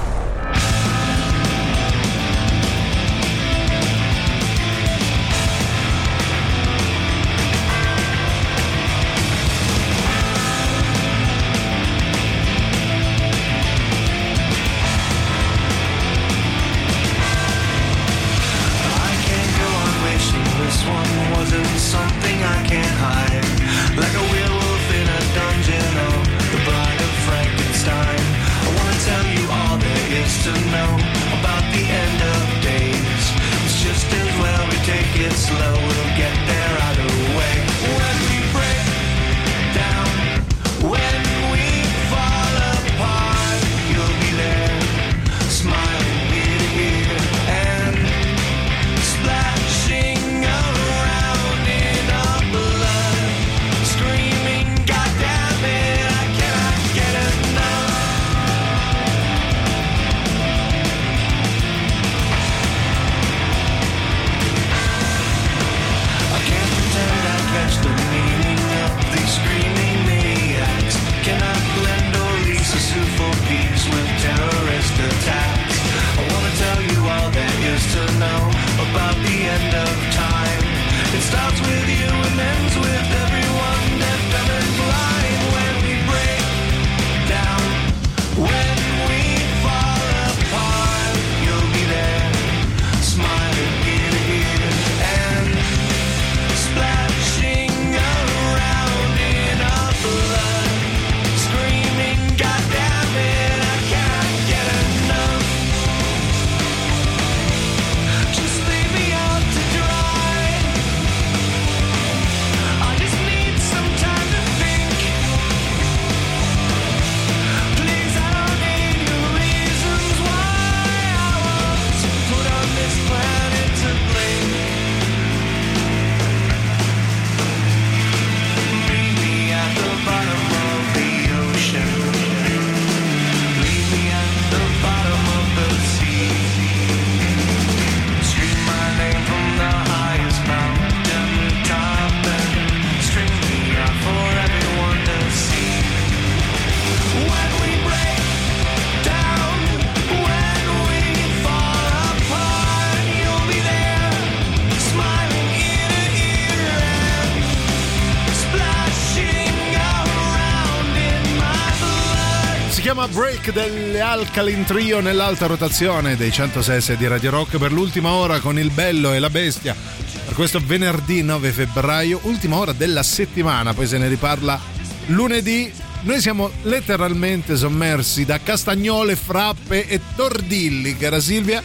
All day Si chiama Break delle Alkaline Trio nell'alta rotazione dei centosei di Radio Rock per l'ultima ora con il Bello e la Bestia. Per questo venerdì nove febbraio, ultima ora della settimana, poi se ne riparla lunedì. Noi siamo letteralmente sommersi da castagnole, frappe e tordilli, cara Silvia,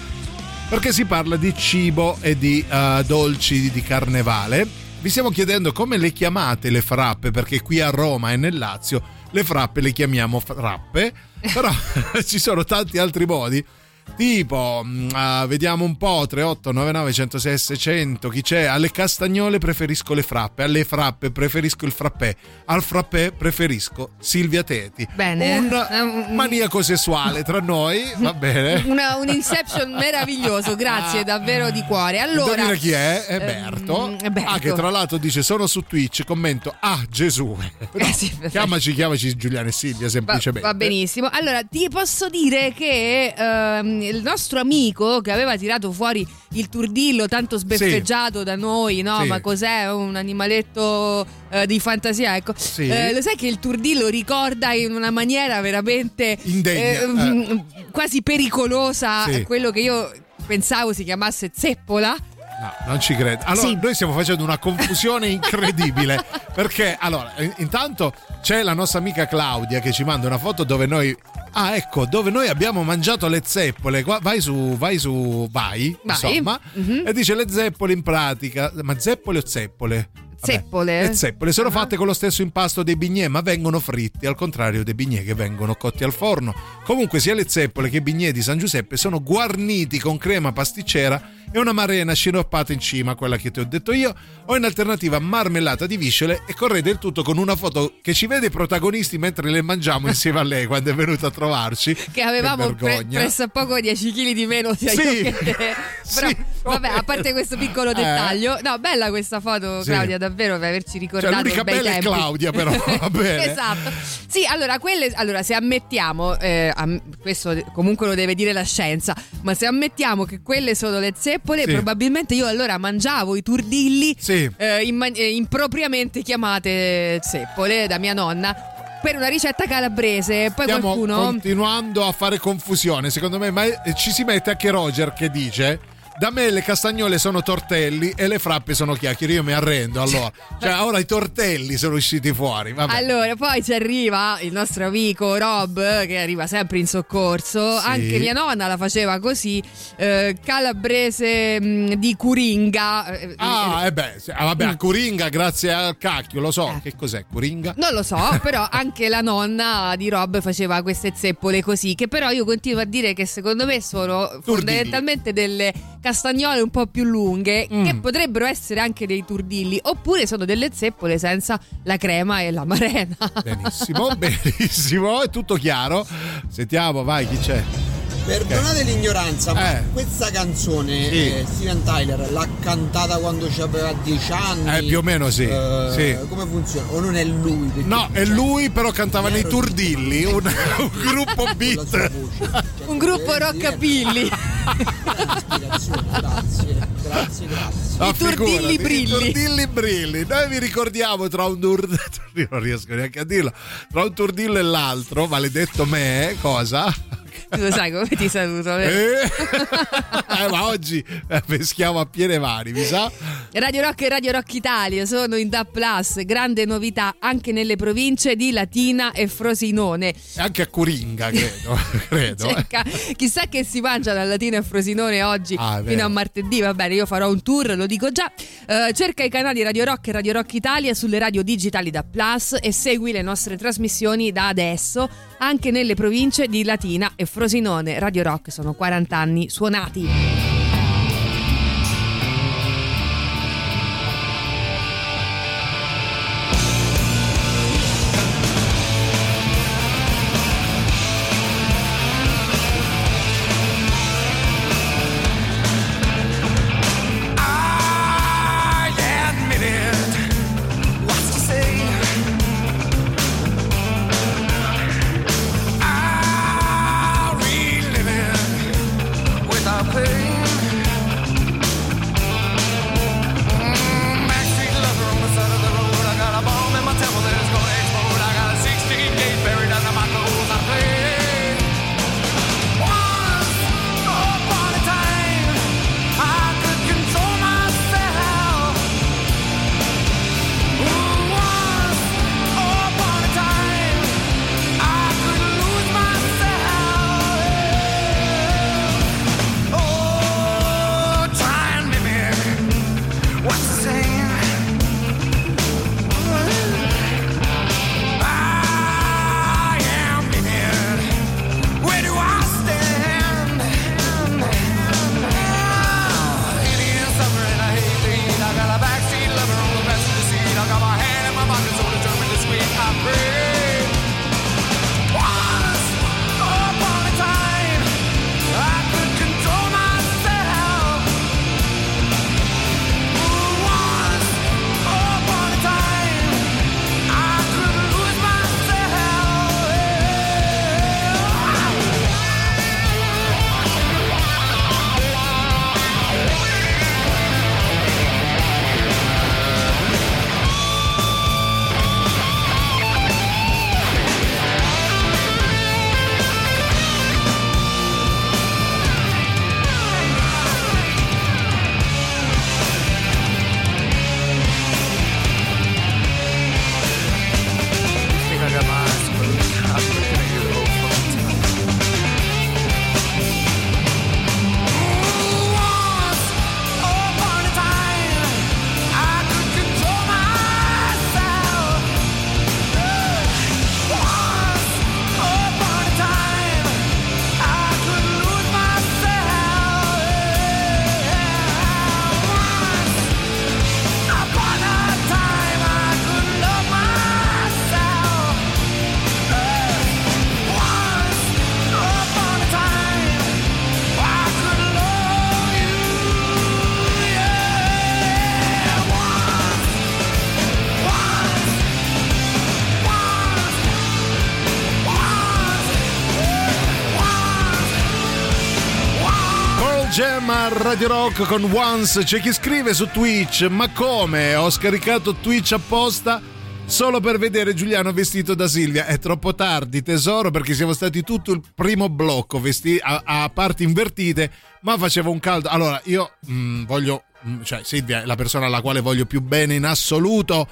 perché si parla di cibo e di uh, dolci di carnevale. Vi stiamo chiedendo come le chiamate le frappe, perché qui a Roma e nel Lazio le frappe le chiamiamo frappe, però ci sono tanti altri modi, tipo uh, vediamo un po', tre otto nove nove uno zero sei seicento, chi c'è? Alle castagnole preferisco le frappe, alle frappe preferisco il frappè, al frappè preferisco Silvia Teti. Bene. Un maniaco sessuale tra noi, va bene. Una, un inception meraviglioso, grazie davvero di cuore. Allora, da dire chi è? È Berto, ehm, Berto. Ah, che tra l'altro dice sono su Twitch, commento ah Gesù, no, eh sì, chiamaci chiamaci Giuliano e Silvia semplicemente, va, va benissimo. Allora ti posso dire che ehm, il nostro amico che aveva tirato fuori il turdillo tanto sbeffeggiato, sì, da noi, no? Sì. Ma cos'è? Un animaletto eh, di fantasia, ecco. Sì. Eh, lo sai che il turdillo ricorda in una maniera veramente indegna, eh, eh. quasi pericolosa, sì, quello che io pensavo si chiamasse zeppola. No, non ci credo. Allora, sì, noi stiamo facendo una confusione incredibile perché, allora, intanto c'è la nostra amica Claudia che ci manda una foto dove noi, ah ecco, dove noi abbiamo mangiato le zeppole. Vai su, vai su, vai, vai. Insomma, mm-hmm. E dice le zeppole in pratica, ma zeppole o zeppole? Vabbè, zeppole. Le zeppole sono fatte con lo stesso impasto dei bignè, ma vengono fritti, al contrario dei bignè che vengono cotti al forno. Comunque sia le zeppole che i bignè di San Giuseppe sono guarniti con crema pasticcera e una marena sciroppata in cima, quella che ti ho detto io, o in alternativa marmellata di viscere, e correde il tutto con una foto che ci vede i protagonisti mentre le mangiamo insieme a lei quando è venuta a trovarci. Che avevamo che pre- presso poco dieci chili di meno. Sì, sì. Però, sì, vabbè, a parte questo piccolo dettaglio, eh. no, bella questa foto, Claudia, sì, davvero, per averci ricordato, cioè, l'unica bella tempi. È Claudia, però, va bene. Esatto. Sì, allora, quelle, allora se ammettiamo, eh, am- questo comunque lo deve dire la scienza, ma se ammettiamo che quelle sono le zeppole, sì, probabilmente io allora mangiavo i turdilli, sì, eh, imman- impropriamente chiamate zeppole da mia nonna per una ricetta calabrese. Poi stiamo qualcuno continuando a fare confusione, secondo me, ma ci si mette anche Roger che dice da me le castagnole sono tortelli e le frappe sono chiacchiere. Io mi arrendo, allora, cioè, ora i tortelli sono usciti fuori. Vabbè. Allora poi ci arriva il nostro amico Rob che arriva sempre in soccorso, sì, anche mia nonna la faceva così, eh, calabrese mh, di Curinga. Ah eh, beh, vabbè, a Curinga grazie al cacchio, lo so, eh. Che cos'è Curinga? Non lo so, però anche la nonna di Rob faceva queste zeppole così, che però io continuo a dire che secondo me sono Turdini. Fondamentalmente delle castagnole un po' più lunghe, mm. che potrebbero essere anche dei turdilli, oppure sono delle zeppole senza la crema e la marena. Benissimo, benissimo, è tutto chiaro. Sentiamo, vai, chi c'è? Perdonate okay. l'ignoranza, ma eh. questa canzone, sì, eh, Steven Tyler l'ha cantata quando aveva dieci anni? Eh, più o meno sì. Eh, sì. Come funziona? O non è lui? No, è lui, però cantava nei turdilli, un, un gruppo beat. Cioè, un gruppo rockabilly. Grazie, grazie, grazie. No, I turdilli brilli. I turdilli brilli. Noi vi ricordiamo tra un turdillo, non riesco neanche a dirlo, tra un turdillo e l'altro, maledetto me, cosa? Tu lo sai come ti saluto, eh? eh, ma oggi peschiamo a piene mani, mi sa. Radio Rock e Radio Rock Italia sono in Da Plus, grande novità anche nelle province di Latina e Frosinone, e anche a Curinga credo, credo cioè, eh. chissà che si mangia da Latina e Frosinone oggi, ah, fino a martedì. Va bene, io farò un tour, lo dico già. eh, cerca i canali Radio Rock e Radio Rock Italia sulle radio digitali Da Plus e segui le nostre trasmissioni da adesso anche nelle province di Latina e Frosinone. Radio Rock sono quaranta anni suonati. Hey Gemma Radio Rock con Once. C'è chi scrive su Twitch: ma come? Ho scaricato Twitch apposta solo per vedere Giuliano vestito da Silvia. È troppo tardi, tesoro, perché siamo stati tutto il primo blocco vesti- a-, a parti invertite, ma faceva un caldo. Allora, io mh, voglio, mh, cioè Silvia è la persona alla quale voglio più bene in assoluto.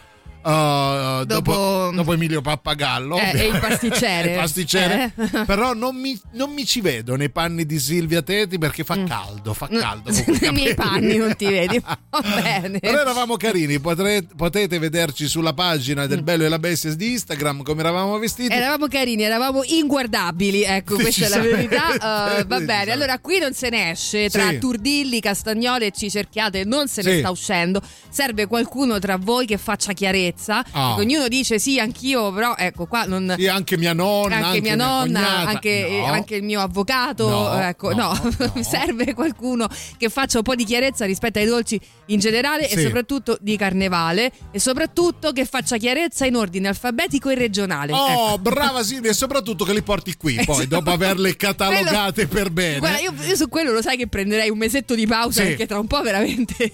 Uh, dopo, dopo, dopo Emilio Pappagallo eh, e il pasticcere, il pasticcere. Eh. Però non mi, non mi ci vedo nei panni di Silvia Teti, perché fa caldo, fa caldo no, nei miei panni non ti vedi. Va bene. Però eravamo carini, potrete, potete vederci sulla pagina del Bello e la Bestia di Instagram come eravamo vestiti. Eravamo carini, eravamo inguardabili, ecco, questa è la verità. Uh, va bene, allora qui non se ne esce, tra sì. Turdilli, Castagnoli e Ci cerchiate non se ne sì. sta uscendo. Serve qualcuno tra voi che faccia chiarezza. Oh. Ognuno dice sì, anch'io, però ecco qua non... sì, anche mia nonna, anche, anche mia nonna, mia anche, no. anche il mio avvocato, no, ecco, no, no. no. Serve qualcuno che faccia un po' di chiarezza rispetto ai dolci in generale sì. e soprattutto di carnevale, e soprattutto che faccia chiarezza in ordine alfabetico e regionale. Oh, ecco. Brava Silvia, e soprattutto che li porti qui poi dopo averle catalogate quello... per bene. Guarda, io, io su quello lo sai che prenderei un mesetto di pausa sì. perché tra un po' veramente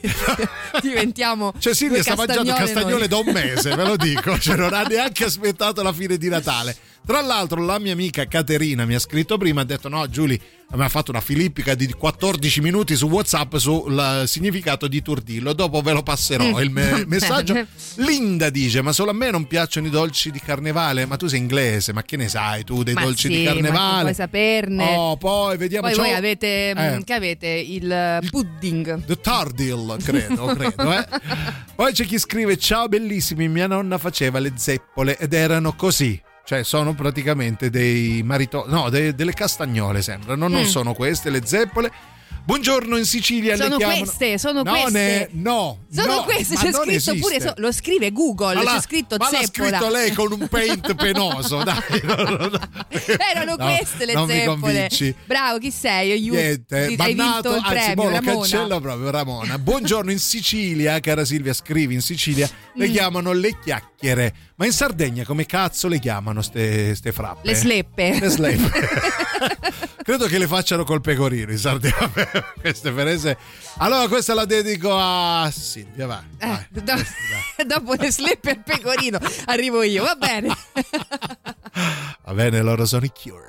diventiamo, cioè Silvia sta mangiando castagnole da un mese. Ve lo dico, cioè non ha neanche aspettato la fine di Natale. Tra l'altro la mia amica Caterina mi ha scritto prima, ha detto no Giulia, mi ha fatto una filippica di quattordici minuti su WhatsApp sul significato di turdillo, dopo ve lo passerò il me- messaggio. Linda dice: ma solo a me non piacciono i dolci di carnevale. Ma tu sei inglese, ma che ne sai tu dei ma dolci sì, di carnevale, ma puoi saperne. Oh, poi vediamo, poi ciò... voi avete eh. che avete il pudding, the turdil, credo credo eh. Poi c'è chi scrive: ciao bellissimi, mia nonna faceva le zeppole ed erano così. Cioè sono praticamente dei marito... No, de- delle castagnole sembrano, non mm. sono queste le zeppole. Buongiorno, in Sicilia sono le chiamano... queste, sono no, queste. Ne... No, sono no, queste, c'è scritto esiste. Pure, so... lo scrive Google, ma c'è la, scritto ma zeppola. Ma l'ha scritto lei con un paint penoso, dai. No, no, no. Erano no, queste le non zeppole. Mi bravo, chi sei? Io, niente, hai bannato, vinto il anzi, premio, Ramona. Cancello proprio, Ramona. Buongiorno, in Sicilia, cara Silvia, scrivi, in Sicilia le mm. chiamano le chiacchiere. Ma in Sardegna come cazzo le chiamano ste, ste frappe? Le sleppe. Le sleppe. Credo che le facciano col pecorino in Sardegna. Queste ferese. Allora questa la dedico a Silvia, va. Eh, do- dopo le sleppe e il pecorino arrivo io, va bene. Va bene, loro sono i Cure.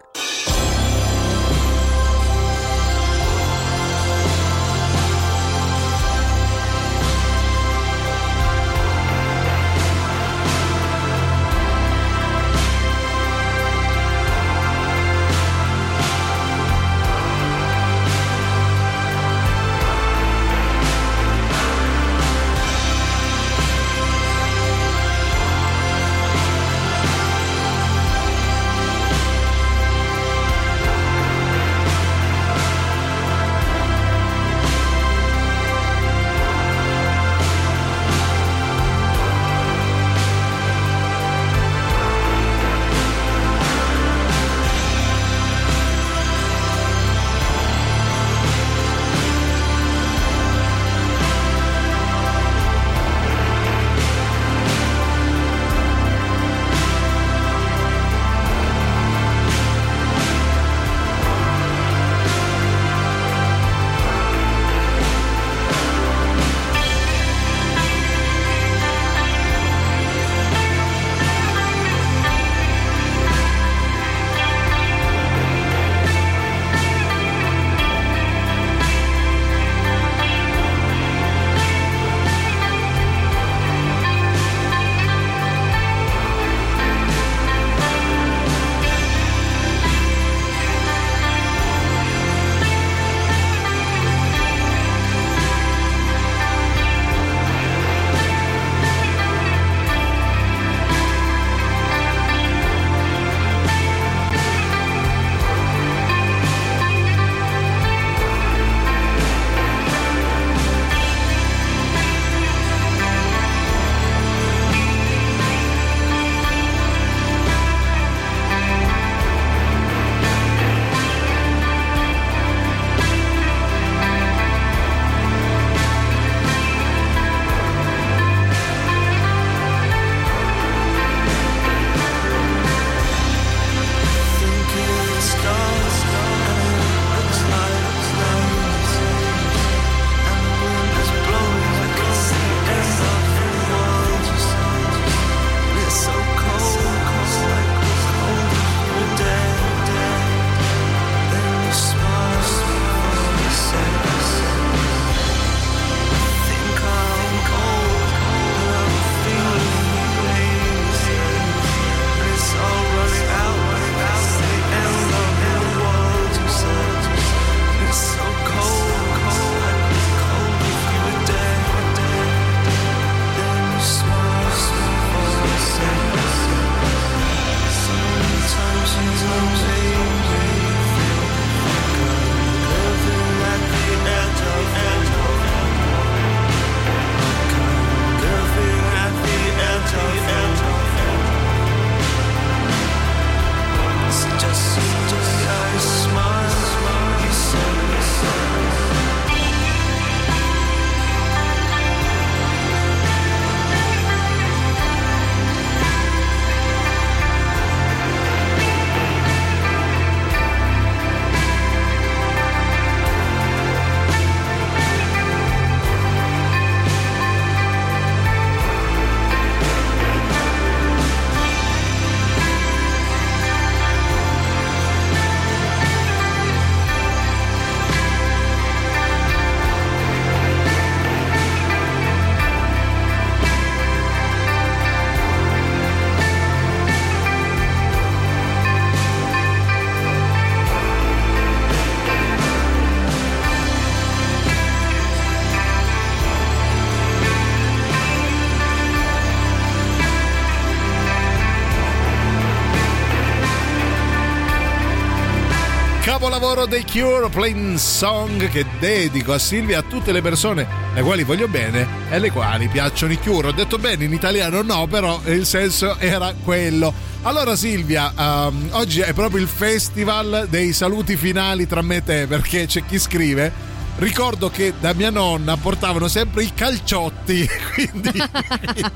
capolavoro dei Cure, Plain Song, che dedico a Silvia, a tutte le persone alle quali voglio bene e alle quali piacciono i Cure. Ho detto bene in italiano? No, però il senso era quello. Allora Silvia, um, oggi è proprio il festival dei saluti finali tra me e te, perché c'è chi scrive: ricordo che da mia nonna portavano sempre i calciotti, quindi, quindi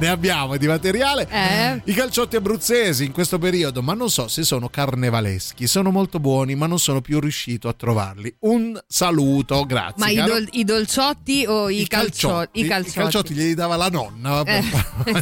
ne abbiamo di materiale. Eh. I calciotti abruzzesi in questo periodo, ma non so se sono carnevaleschi, sono molto buoni, ma non sono più riuscito a trovarli. Un saluto, grazie. Ma i, dol- i dolciotti o i, I calciotti? calciotti? I calciotti, calciotti glieli dava la nonna. Eh,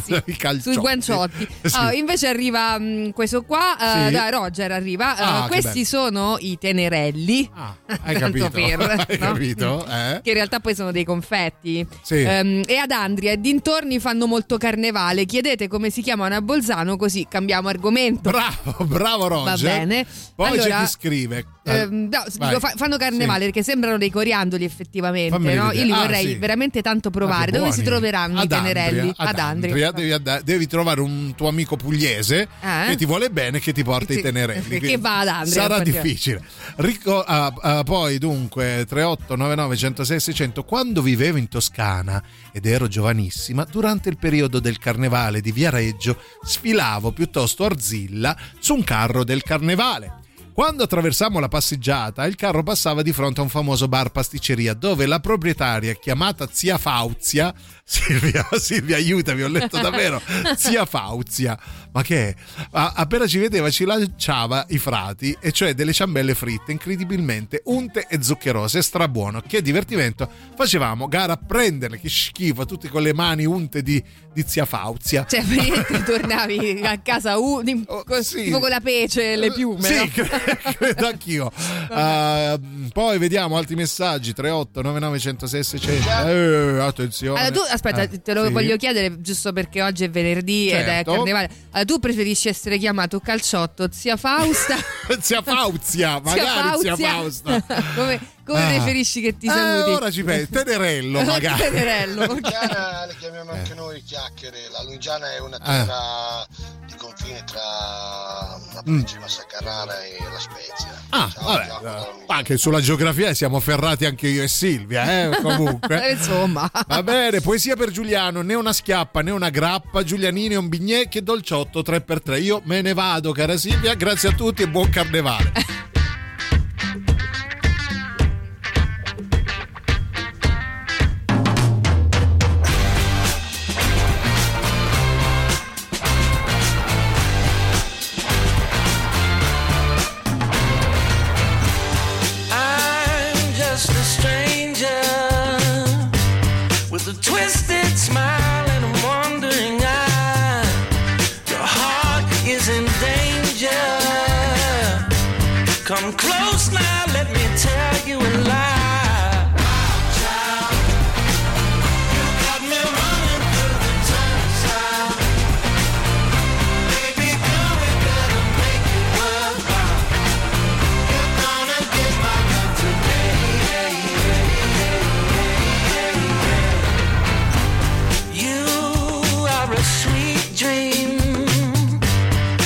sì. I calciotti. Sui guanciotti. Sì. Ah, invece arriva mh, questo qua, uh, sì. da Roger arriva. Ah, uh, questi sono i tenerelli. Ah, hai capito. Per. Hai no? capito? Eh? Che in realtà poi sono dei confetti. Sì. Um, e ad Andria e dintorni fanno molto carnevale. Chiedete come si chiamano a Bolzano, così cambiamo argomento. Bravo, bravo Roger. Va bene. Poi allora, c'è chi scrive. Um, no, dico, fanno carnevale, sì, perché sembrano dei coriandoli effettivamente. No? Io li ah, vorrei sì. veramente tanto provare. Ah, dove si troveranno ad i tenerelli? Ad, ad Andria. Andria. Devi, ad- devi trovare un tuo amico pugliese eh? che ti vuole bene e che ti porta sì. i tenerelli. Che va ad Andria. Sarà difficile. Ricco, ah, ah, poi dunque tre otto nove nove uno zero sei sei zero zero. Quando vivevo in Toscana ed ero giovanissima, durante il periodo del carnevale di Viareggio sfilavo piuttosto arzilla su un carro del carnevale. Quando attraversammo la passeggiata, il carro passava di fronte a un famoso bar pasticceria dove la proprietaria, chiamata zia Fauzia, Silvia, Silvia aiutami, ho letto davvero, zia Fauzia, ma che è? A, appena ci vedeva ci lanciava i frati, e cioè delle ciambelle fritte incredibilmente unte e zuccherose, strabuono, che divertimento, facevamo gara a prenderle, che schifo, tutti con le mani unte di, di zia Fauzia. Cioè tu tornavi a casa un, di, oh, sì. tipo con la pece e le piume, sì, no? Credo anch'io. Uh, poi vediamo altri messaggi. Tre otto nove nove uno zero sei sei zero zero. Eh, attenzione. Allora, tu aspetta, eh, te lo sì. voglio chiedere, giusto perché oggi è venerdì, certo, ed è carnevale. Allora, tu preferisci essere chiamato calciotto, zia Fausta? Zia Fauzia, magari zia Fausta. Come Come ah. preferisci che ti saluti? Eh, ora ci pensi, Tenerello magari. Tenerello, okay. Lugiana, le chiamiamo anche noi chiacchiere. La Lugiana è una terra ah. di confine tra la provincia mm. Massa Carrara e La Spezia. Ah, ciao, vabbè, ciao, anche sulla geografia siamo ferrati anche io e Silvia, eh, comunque. Insomma. Va bene, poesia per Giuliano, né una schiappa né una grappa, Giulianini e un bignè, che dolciotto tre per tre. Io me ne vado, cara Silvia, grazie a tutti e buon carnevale. Come close now, let me tell you a lie. Wow, child, you got me running through the turnstile. Baby girl, we better make it worthwhile. You're gonna get my love today. Yeah, yeah, yeah, yeah, yeah. You are a sweet dream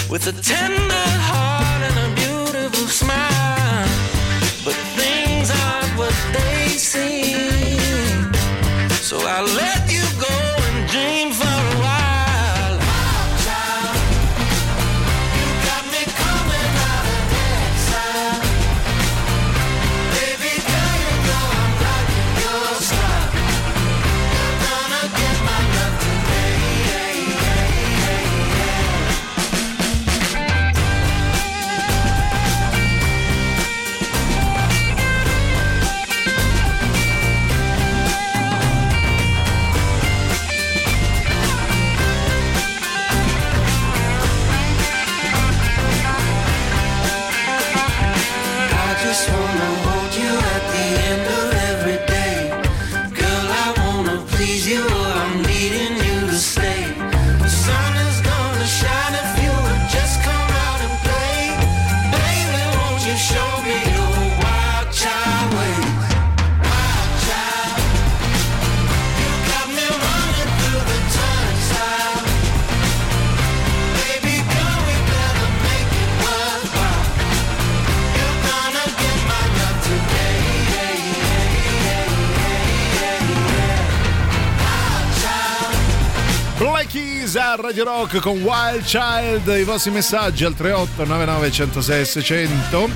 with a tender heart and a smile, but things aren't what they seem, so I'll let you go and dream for a while. Wow, child, you got me coming out of exile. Baby girl, you know I'm liking your style. You're gonna get my love today. Yeah, yeah, yeah, yeah. You're Monkeys a Radio Rock con Wild Child. I vostri messaggi al tre otto nove nove uno zero sei seicento.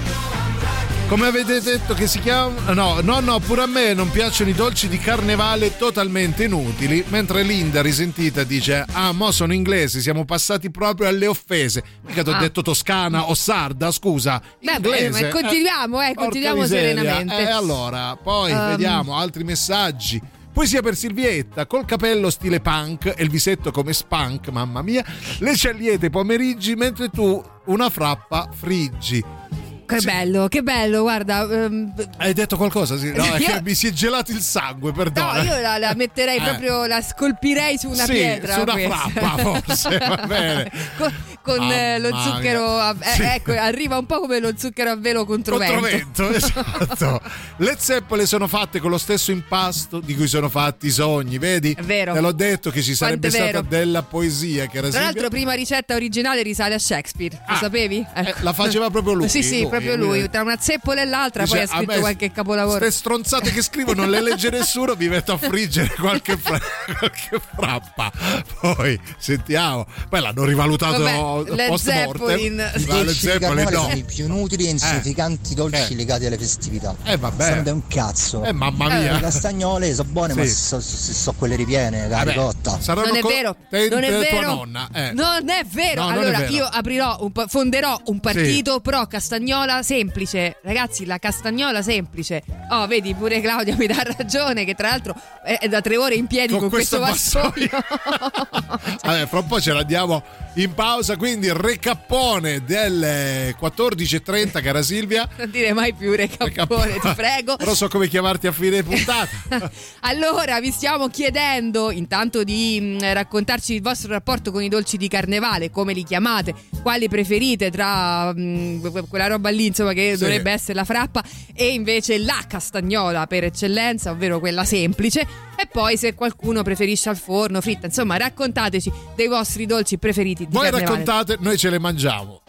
Come avete detto che si chiama? No, no, no, pure a me non piacciono i dolci di carnevale, totalmente inutili. Mentre Linda risentita dice: ah, mo sono inglesi, siamo passati proprio alle offese. Mica ti ho ah. detto toscana o sarda, scusa. Beh, inglese. Beh, continuiamo, eh, continuiamo miseria. serenamente. E eh, allora, poi um. vediamo altri messaggi. Poesia per Silvietta, col capello stile punk e il visetto come spunk, mamma mia. Le scegliete i pomeriggi mentre tu una frappa friggi. Che sì. bello, che bello, guarda. Um... Hai detto qualcosa? Sì, no, è che mi si è gelato il sangue, perdona. No, io la, la metterei eh. proprio, la scolpirei su una sì, pietra. Su una frappa, forse, va bene. Con, con ah, lo zucchero, a, sì. eh, ecco, arriva un po' come lo zucchero a velo contro vento. Esatto. Le zeppole sono fatte con lo stesso impasto di cui sono fatti i sogni, vedi? È vero. Te l'ho detto che ci sarebbe stata della poesia. Che era Tra l'altro, prima ricetta originale risale a Shakespeare, ah, lo sapevi? Ecco. Eh, la faceva proprio lui. Sì, sì. Lui. Proprio lui, tra una zeppola e l'altra, dice, poi ha scritto qualche capolavoro. Queste stronzate che scrivo non le legge nessuno, vi metto a friggere qualche, fra- qualche frappa. Poi sentiamo, poi l'hanno rivalutato. Vabbè, post mortem. Le zeppole no. Sono i più inutili e insignificanti eh. dolci eh. legati alle festività. Eh vabbè. Sono da un cazzo. Eh mamma mia. Eh. Le castagnole sono buone, sì. ma so, so, so quelle ripiene, la ricotta. Non è vero, non è vero. Tua nonna. Eh. Non è vero. No, allora è vero. Io aprirò un pa- fonderò un partito sì. pro castagnole semplice, ragazzi, la castagnola semplice. Oh, vedi, pure Claudia mi dà ragione, che tra l'altro è da tre ore in piedi con, con questo, questo vassoio. Vabbè, fra un po' ce la diamo in pausa, quindi recappone delle quattordici e trenta, cara Silvia. Non dire mai più recappone, recappone, ti prego. Non so come chiamarti a fine puntata. Allora, vi stiamo chiedendo intanto di mh, raccontarci il vostro rapporto con i dolci di carnevale, come li chiamate, quali preferite tra mh, quella roba lì, insomma, che sì. dovrebbe essere la frappa, e invece la castagnola per eccellenza, ovvero quella semplice, e poi se qualcuno preferisce al forno, fritta, insomma raccontateci dei vostri dolci preferiti di voi carnevale. Raccontate, noi ce le mangiamo.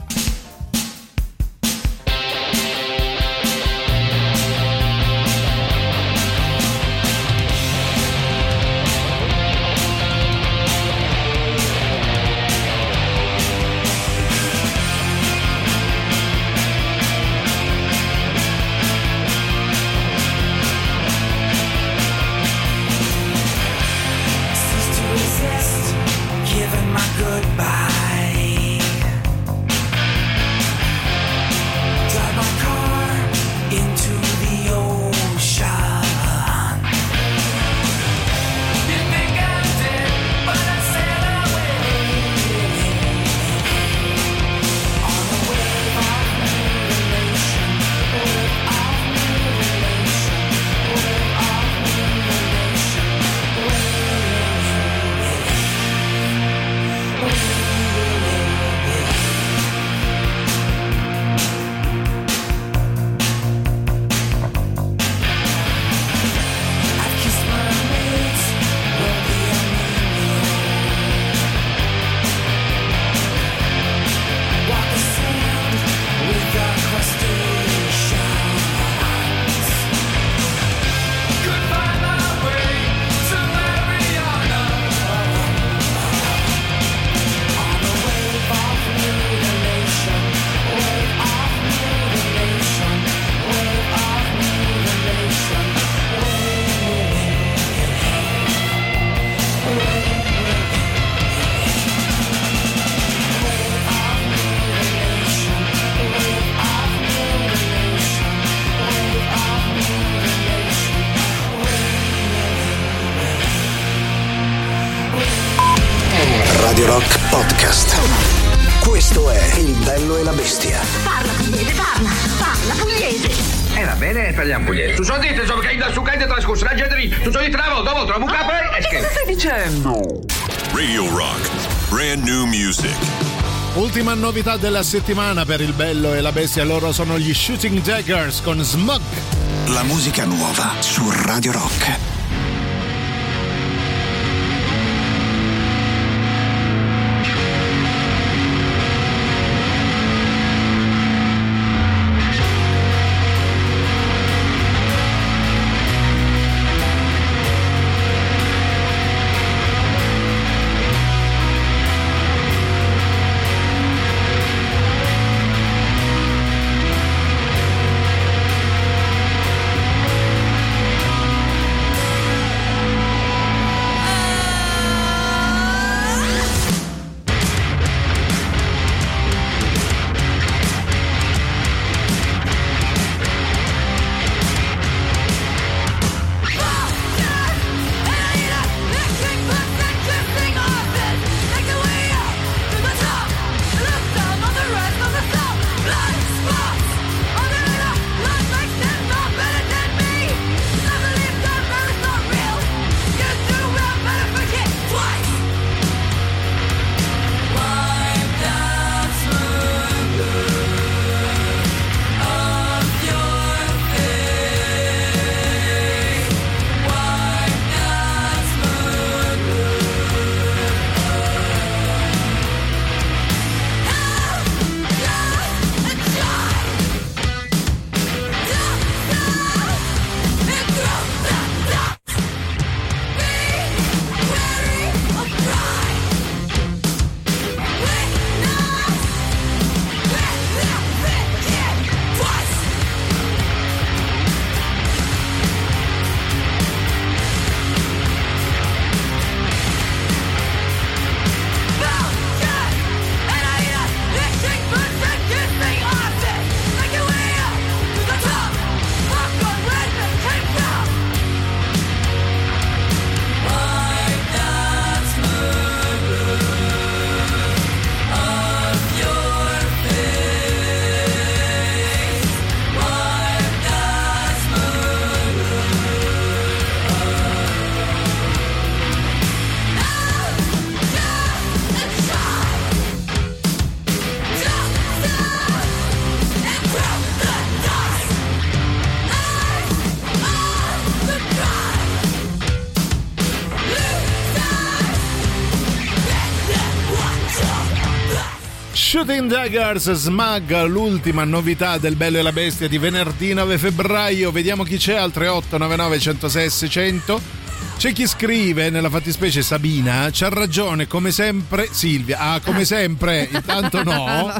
Ultima novità della settimana per il Bello e la Bestia, loro sono gli Shooting Jaggers con Smug. La musica nuova su Radio Rock. Shooting Jaggers, Smug, l'ultima novità del Bello e la Bestia di venerdì nove febbraio. Vediamo chi c'è al tre otto nove nove uno zero sei sei zero zero. C'è chi scrive, nella fattispecie Sabina, c'ha ragione come sempre Silvia. Ah, come sempre, intanto no.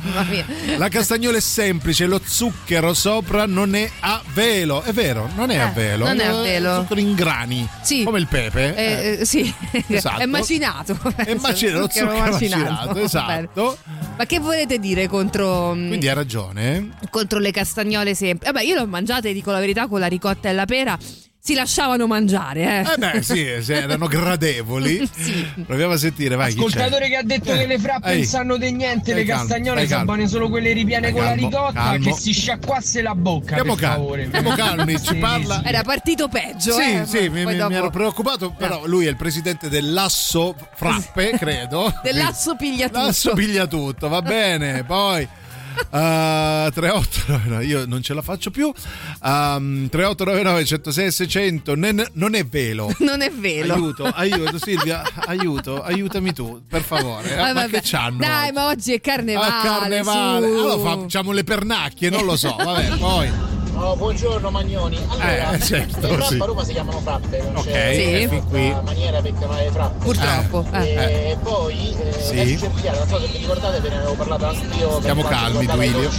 La castagnola è semplice, lo zucchero sopra non è a velo. È vero, non è eh, a velo. Non è a velo. Zucchero in grani, sì. Come il pepe. Eh, eh. Sì, esatto. È macinato. È macinato, lo zucchero macinato, macinato esatto. Bene. Ma che volete dire contro... Quindi ha ragione. Contro le castagnole sempre. Vabbè, io le ho mangiate, dico la verità, con la ricotta e la pera. Si lasciavano mangiare, eh? Eh beh, sì, erano gradevoli. Sì. Proviamo a sentire, vai. Ascoltatore che ha detto eh. che le frappe non sanno di niente, le calmo, castagnole sono buone solo quelle ripiene con calmo, la ricotta, calmo. Che si sciacquasse la bocca. Stiamo calmi, stiamo calmi, ci sì, parla. Era partito peggio. Sì, eh, sì, mi, mi, dopo... mi ero preoccupato, però lui è il presidente dell'Asso Frappe, credo. Dell'Asso Piglia Tutto. L'asso piglia tutto, va bene, poi... Uh, tre otto nove nove, no, io non ce la faccio più. um, tre otto nove nove uno zero sei sei zero zero ne, non è velo, non è velo, aiuto, aiuto Silvia, aiuto, aiutami tu per favore. Ah, ma vabbè. Che c'hanno dai oggi? Ma oggi è carnevale, ah, carnevale. Allora facciamo le pernacchie, non lo so, vabbè, poi oh, buongiorno Magnoni. Allora, eh, certo, le frappe sì. A Roma si chiamano frappe, non okay, c'è sì. Qui. Maniera per chiamare le frappe. Purtroppo. Eh, eh. Eh. E poi eh, sì. Adesso Giuliano, non so se vi ricordate, ve ne avevo parlato anche io. Siamo calmi, Duilio.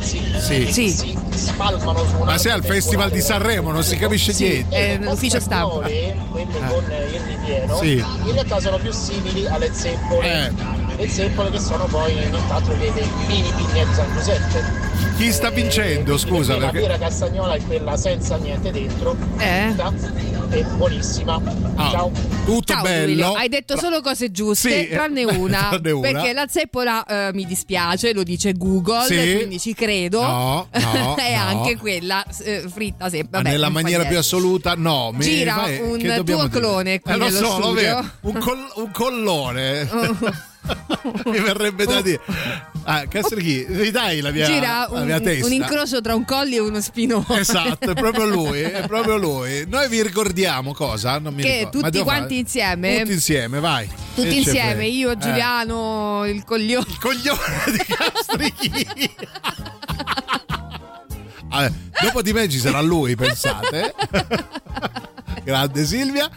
Sì. Sì. Sì. Sì. Spalmano su una. Ma sei al Festival di Sanremo, non si capisce sì. Niente. Eh, l'ufficio stampa. Quelle con il ripieno. Sì. In realtà sono più simili alle zeppole. Eh. Le zeppole che sono poi nient'altro che dei mini pignè di San Giuseppe. Chi sta vincendo? Scusa, perché castagnola è quella senza niente dentro, eh. È buonissima. Ah, ciao, tutto ciao, bello. Giulio. Hai detto solo cose giuste, sì, tranne, una, tranne una. Perché la zeppola eh, mi dispiace, lo dice Google, sì. Quindi ci credo. No, no, e no. Anche quella eh, fritta sempre. Vabbè, nella maniera più assoluta, no. Mi gira fai, un tuo clone qui eh, nello so, studio. Un, col- un collone. Mi verrebbe da dire. Ah, Castrichi, dai la mia, gira un, la mia testa. Un incrocio tra un colli e uno spinone. Esatto, è proprio lui, è proprio lui. Noi vi ricordiamo cosa? Non mi che ricordo. Tutti ma quanti fare. Insieme. Tutti insieme, vai. Tutti e insieme, io, Giuliano, eh. il coglione. Il coglione di Castrichi. Allora, dopo di me ci sarà lui, pensate. Grande Silvia.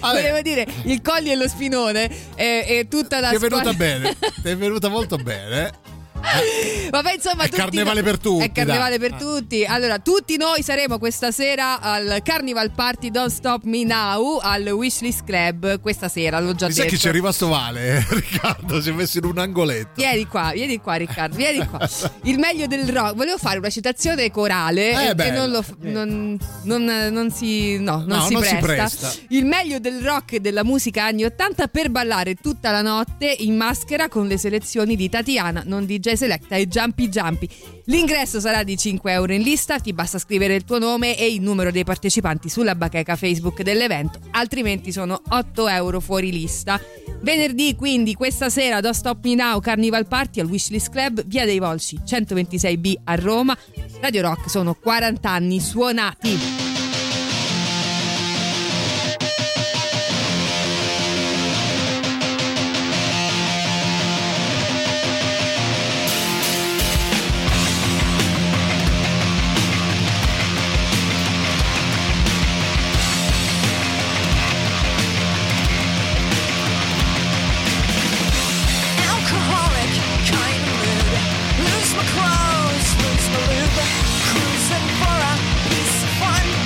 Vabbè. Volevo dire, il colli e lo spinone è, è tutta la ti è venuta squadra. Bene, ti è venuta molto bene. Vabbè, insomma, è tutti carnevale no- per tutti. È carnevale da. Per tutti. Allora, tutti noi saremo questa sera al Carnival Party Don't Stop Me Now al Wishlist Club. Questa sera l'ho già mi detto. Sai che c'è rimasto male, eh? Riccardo, si è messo in un angoletto. Vieni qua, vieni qua, Riccardo, vieni qua. Il meglio del rock. Volevo fare una citazione corale eh che non lo non, non, non si no, non, no, si, non presta. si presta. Il meglio del rock e della musica anni ottanta per ballare tutta la notte in maschera con le selezioni di Tatiana, non di Selecta e Jumpy Jumpy. L'ingresso sarà di cinque euro in lista, ti basta scrivere il tuo nome e il numero dei partecipanti sulla bacheca Facebook dell'evento, altrimenti sono otto euro fuori lista. Venerdì, quindi, questa sera, Don't Stop Me Now, Carnival Party al Wishlist Club, Via dei Volsci centoventisei B a Roma. Radio Rock, sono quaranta anni suonati. Lose my clothes, lose my lube, cruising for a piece of fun.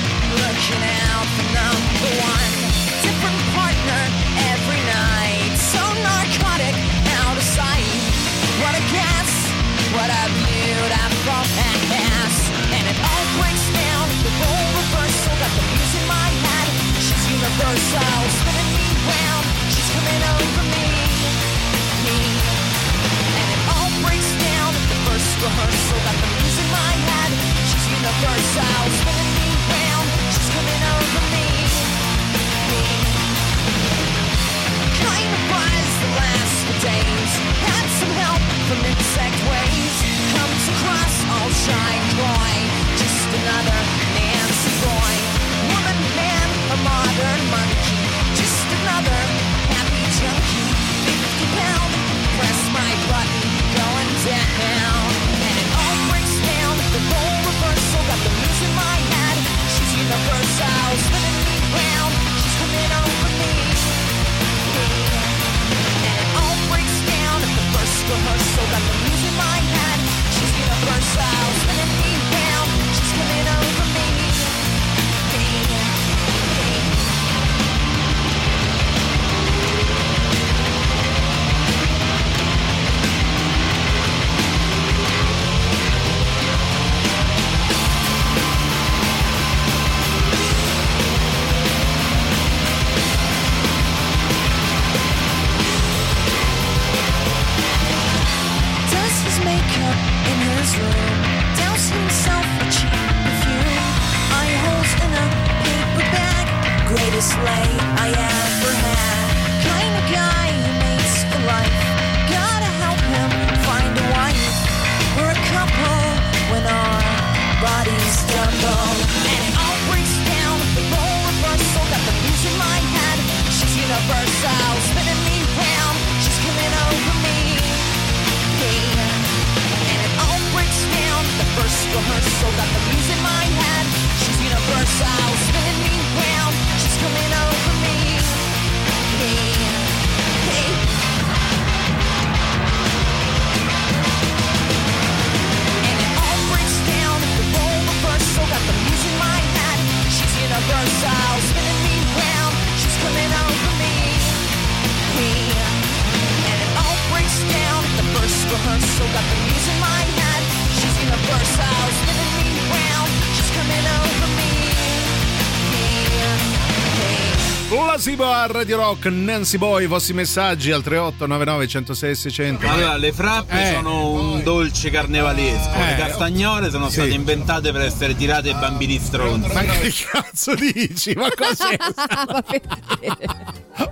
Radio Rock, Nancy Boy, i vostri messaggi al tre otto nove nove uno zero sei sei zero zero. Allora, le frappe eh, sono un dolce carnevalesco, eh, le castagnole sono sì. state inventate per essere tirate ai bambini stronzi. Ma che cazzo dici? Ma cos'è?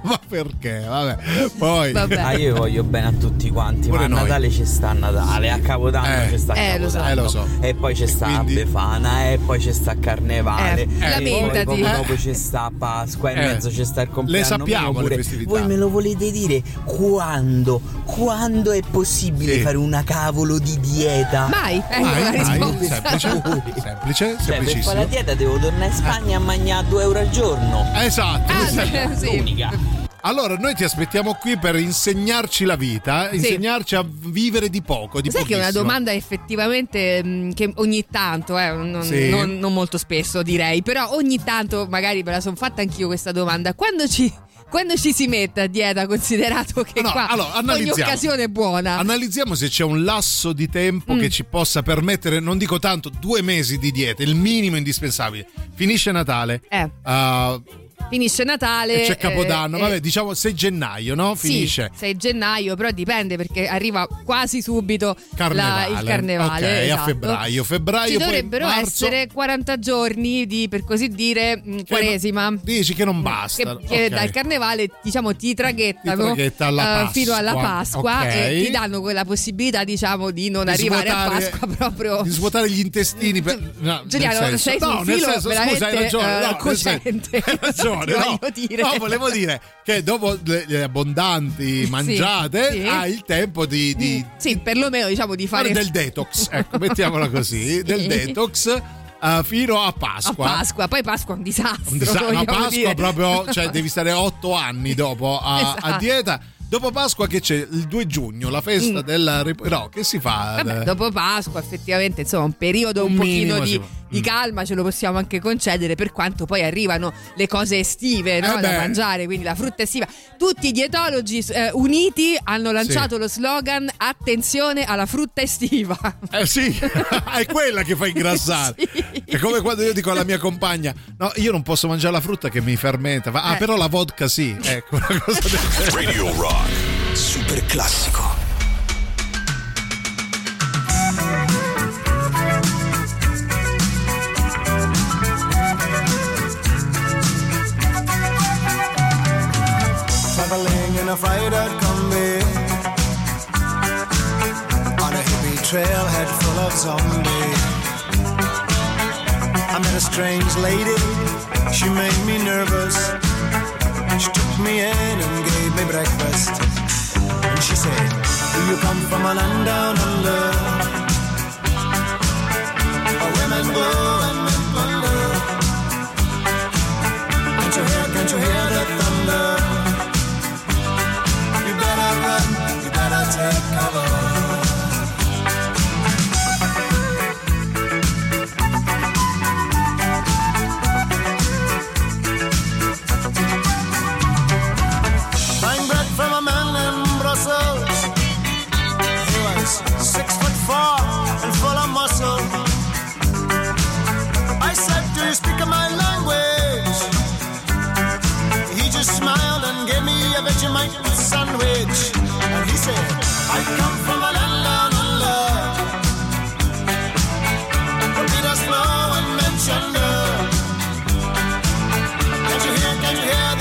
Ma perché? Vabbè, poi Vabbè. Ah, io voglio bene a tutti quanti. Pure ma a noi. Natale ci sta Natale, a Capodanno eh, ci sta eh, Capodanno, lo so. E poi ci sta quindi... Befana, e poi ci sta Carnevale, eh, eh, e poi poco eh. dopo ci sta Pasqua, e eh. in mezzo ci sta il compleanno. Le sappiamo pure le festività. Voi me lo volete dire quando? Quando è possibile sì. fare una cavolo di dieta? Mai, eh, mai, mai. Semplice, semplice, semplice. Per fare la dieta devo tornare in Spagna eh. a mangiare due euro al giorno. Esatto, ah, esatto. Sì. Unica. Allora noi ti aspettiamo qui per insegnarci la vita, sì. insegnarci a vivere di poco, di sai pochissimo. Che è una domanda effettivamente mh, che ogni tanto eh, non, sì. non, non molto spesso direi, però ogni tanto magari me la sono fatta anch'io questa domanda. Quando ci Quando ci si mette a dieta, considerato che no, qua allora, ogni occasione è buona. Analizziamo se c'è un lasso di tempo mm. che ci possa permettere, non dico tanto, due mesi di dieta, il minimo indispensabile. Finisce Natale. Eh. Uh, Finisce Natale. E c'è Capodanno, eh, vabbè, eh, diciamo sei gennaio, no? Finisce. Sì, sei gennaio, però dipende perché arriva quasi subito Carnevale. La, il Carnevale. Ok, esatto. A febbraio. febbraio Ci poi dovrebbero marzo. essere quaranta giorni di, per così dire, Quaresima. Cioè, dici che non basta. Che, che okay. dal Carnevale, diciamo, ti traghettano ti alla uh, fino alla Pasqua okay. e ti danno quella possibilità, diciamo, di non di arrivare svuotare, a Pasqua proprio. Di svuotare gli intestini. Per, no, Giuliano, sei sul no, filo senso, veramente hai ragione, uh, no, cocente. Hai ragione. No, dire. no, volevo dire che dopo le, le abbondanti mangiate sì, sì. hai il tempo di, di sì, perlomeno diciamo di fare del detox, ecco, mettiamola così, sì. del detox uh, fino a Pasqua. A Pasqua, poi Pasqua è un disastro. Un disa- a Pasqua dire. proprio, cioè devi stare otto anni dopo a, esatto. a dieta. Dopo Pasqua che c'è il due giugno, la festa mm. della Rep- no, che si fa? Vabbè, dopo Pasqua effettivamente, insomma, un periodo un, un pochino di, di calma ce lo possiamo anche concedere, per quanto poi arrivano le cose estive, no? eh da mangiare, quindi la frutta estiva. Tutti i dietologi eh, uniti hanno lanciato sì. lo slogan attenzione alla frutta estiva. Eh sì, è quella che fa ingrassare. Sì. È come quando io dico alla mia compagna no, io non posso mangiare la frutta che mi fermenta. Ah, eh. però la vodka sì, ecco, una cosa del Radio Rock. Super classico. Traveling in a fried-out combi on a hippie trailhead full of zombies. I met a strange lady, she made me nervous. She took me in and gave me breakfast. And she said, do you come from a land down under? Where women go and men plunder. Can't you hear, can't you hear the thunder? You better run, you better take cover. Can you hear?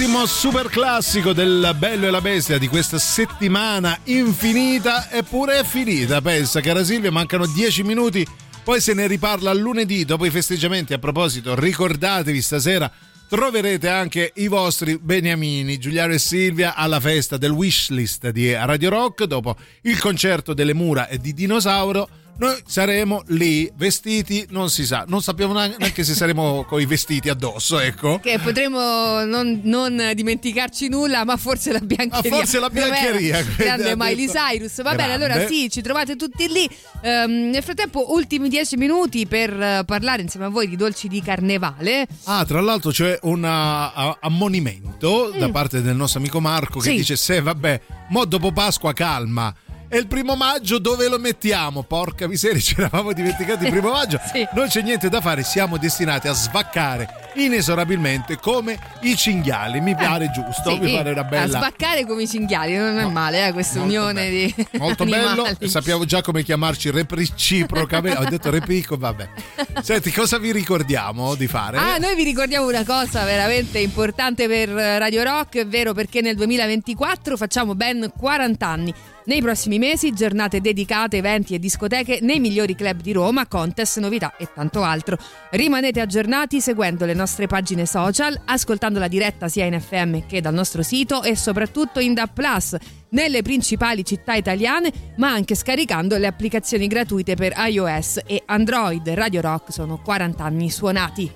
L'ultimo super classico del Bello e la Bestia di questa settimana infinita, eppure è finita. Pensa, cara Silvia, mancano dieci minuti, poi se ne riparla lunedì dopo i festeggiamenti. A proposito, ricordatevi, stasera troverete anche i vostri beniamini, Giuliano e Silvia, alla festa del Wishlist di Radio Rock. Dopo il concerto delle Mura e di Dinosauro noi saremo lì, vestiti, non si sa, non sappiamo neanche se saremo con i vestiti addosso, ecco. Che potremo non, non dimenticarci nulla, ma forse la biancheria. Ma forse la biancheria. Grande Miley Cyrus. Va grande. Bene, allora sì, ci trovate tutti lì. Um, nel frattempo, ultimi dieci minuti per uh, parlare insieme a voi di dolci di carnevale. Ah, tra l'altro c'è un uh, ammonimento mm. da parte del nostro amico Marco che sì. dice, se vabbè, mo dopo Pasqua calma. E il primo maggio dove lo mettiamo? Porca miseria, ci eravamo dimenticati il primo maggio. Sì. Non c'è niente da fare, siamo destinati a svaccare inesorabilmente come i cinghiali. Mi pare eh, giusto, sì, mi pare una bella. A svaccare come i cinghiali, non è no, male, eh, questa unione bello. di molto animali. Bello, sappiamo già come chiamarci reciprocamente. Ho detto repico, vabbè. Senti, cosa vi ricordiamo di fare? Ah, noi vi ricordiamo una cosa veramente importante per Radio Rock, è vero, perché nel duemilaventiquattro facciamo ben quaranta anni. Nei prossimi mesi, giornate dedicate, eventi e discoteche nei migliori club di Roma, contest, novità e tanto altro. Rimanete aggiornati seguendo le nostre pagine social, ascoltando la diretta sia in effe emme che dal nostro sito e soprattutto in Da Plus, nelle principali città italiane, ma anche scaricando le applicazioni gratuite per iOS e Android. Radio Rock sono quaranta anni suonati.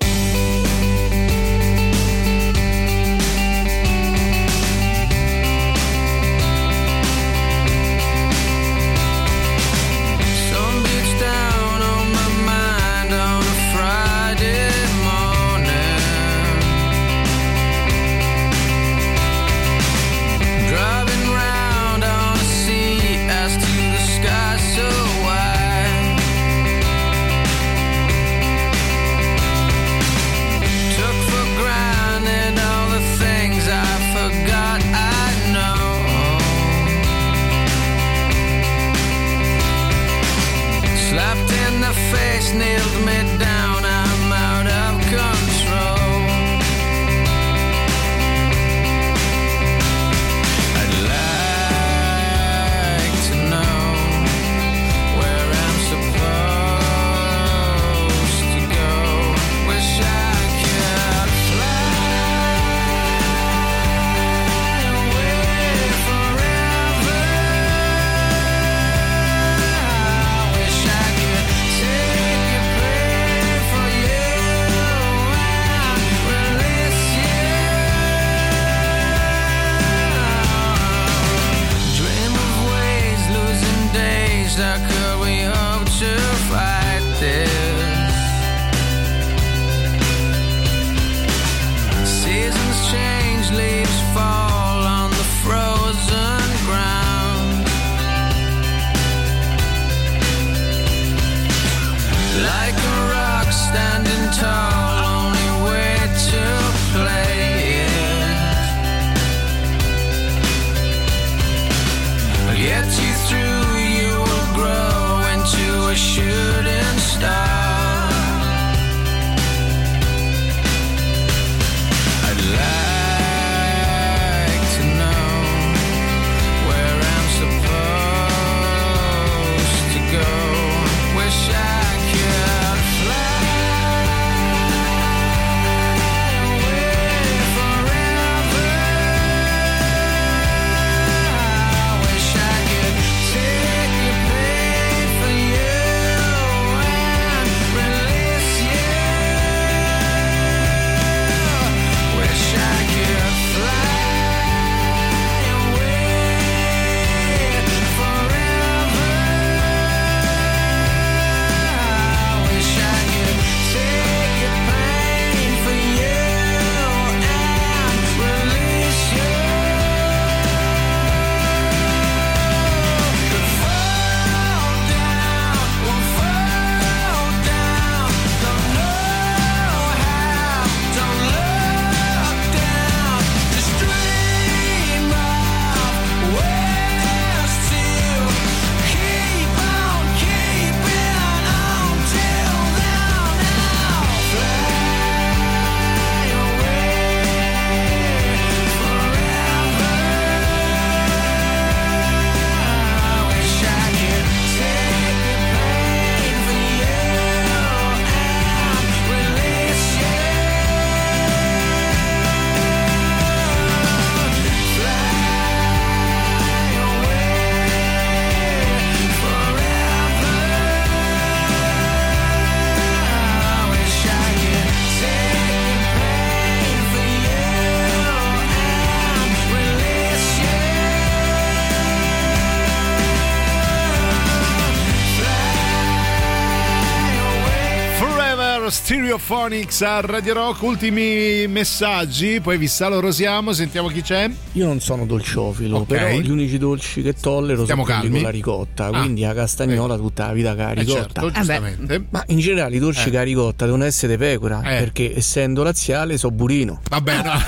Phonics a Radio Rock. Ultimi messaggi, poi vi salorosiamo, sentiamo chi c'è. Io non sono dolciofilo, okay, però gli unici dolci che tollero Stiamo sono quelli con la ricotta, ah, quindi la castagnola eh. tutta la vita con la ricotta, eh certo, giustamente. Eh beh, ma in generale i dolci eh. con la ricotta devono essere pecora, eh. perché essendo laziale so burino. Va bene. Va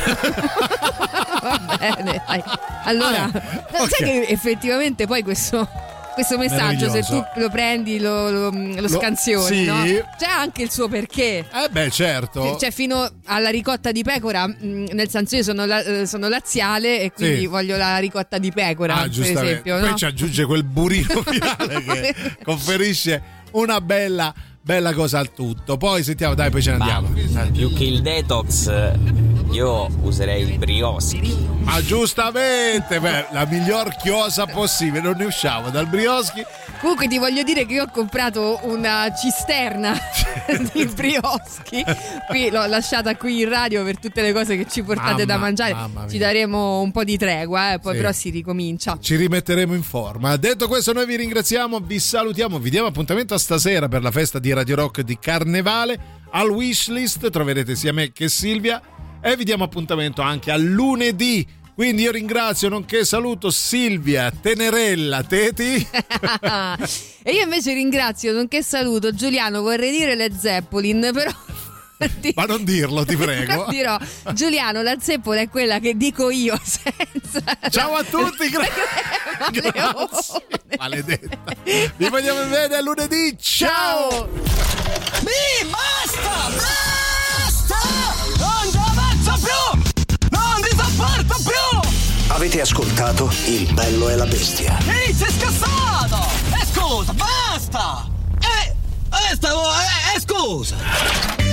bene, dai. Allora, ah, okay. sai che effettivamente poi questo... questo messaggio, se tu lo prendi, lo, lo, lo scansioni, sì, no? C'è anche il suo perché. Eh beh, certo. Cioè, fino alla ricotta di pecora, nel senso, io sono, la, sono laziale e quindi sì. voglio la ricotta di pecora, ah, per esempio. Poi no? ci aggiunge quel burino finale che conferisce una bella, bella cosa al tutto. Poi sentiamo, dai, poi ce ne andiamo. Ma, più che il detox, io userei il Brioschi. Ah, giustamente, beh, la miglior chiosa possibile, non ne usciamo dal Brioschi. Comunque ti voglio dire che io ho comprato una cisterna di Brioschi, qui l'ho lasciata qui in radio per tutte le cose che ci portate mamma, da mangiare. Ci daremo un po' di tregua, eh, poi sì. però si ricomincia. Ci rimetteremo in forma. Detto questo, noi vi ringraziamo, vi salutiamo, vi diamo appuntamento a stasera per la festa di Radio Rock di Carnevale. Al Wishlist troverete sia me che Silvia. E vi diamo appuntamento anche a lunedì. Quindi io ringrazio, nonché saluto Silvia Tenerella Teti. E io invece ringrazio, nonché saluto Giuliano, vorrei dire le Zeppelin, però... ma non dirlo, ti prego. Dirò, Giuliano, la zeppola è quella che dico io senza... Ciao a tutti, gra- grazie. Maledetta. Vi vogliamo bene, a lunedì, ciao! Ciao. Mi basta! Basta! Non ti avanzo più! Non ti sopporto più! Avete ascoltato Il Bello e la Bestia. Ehi, sei scassato! E eh, scusa, basta! E eh, eh, stavo... e eh, eh, scusa!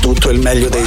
Tutto il meglio dei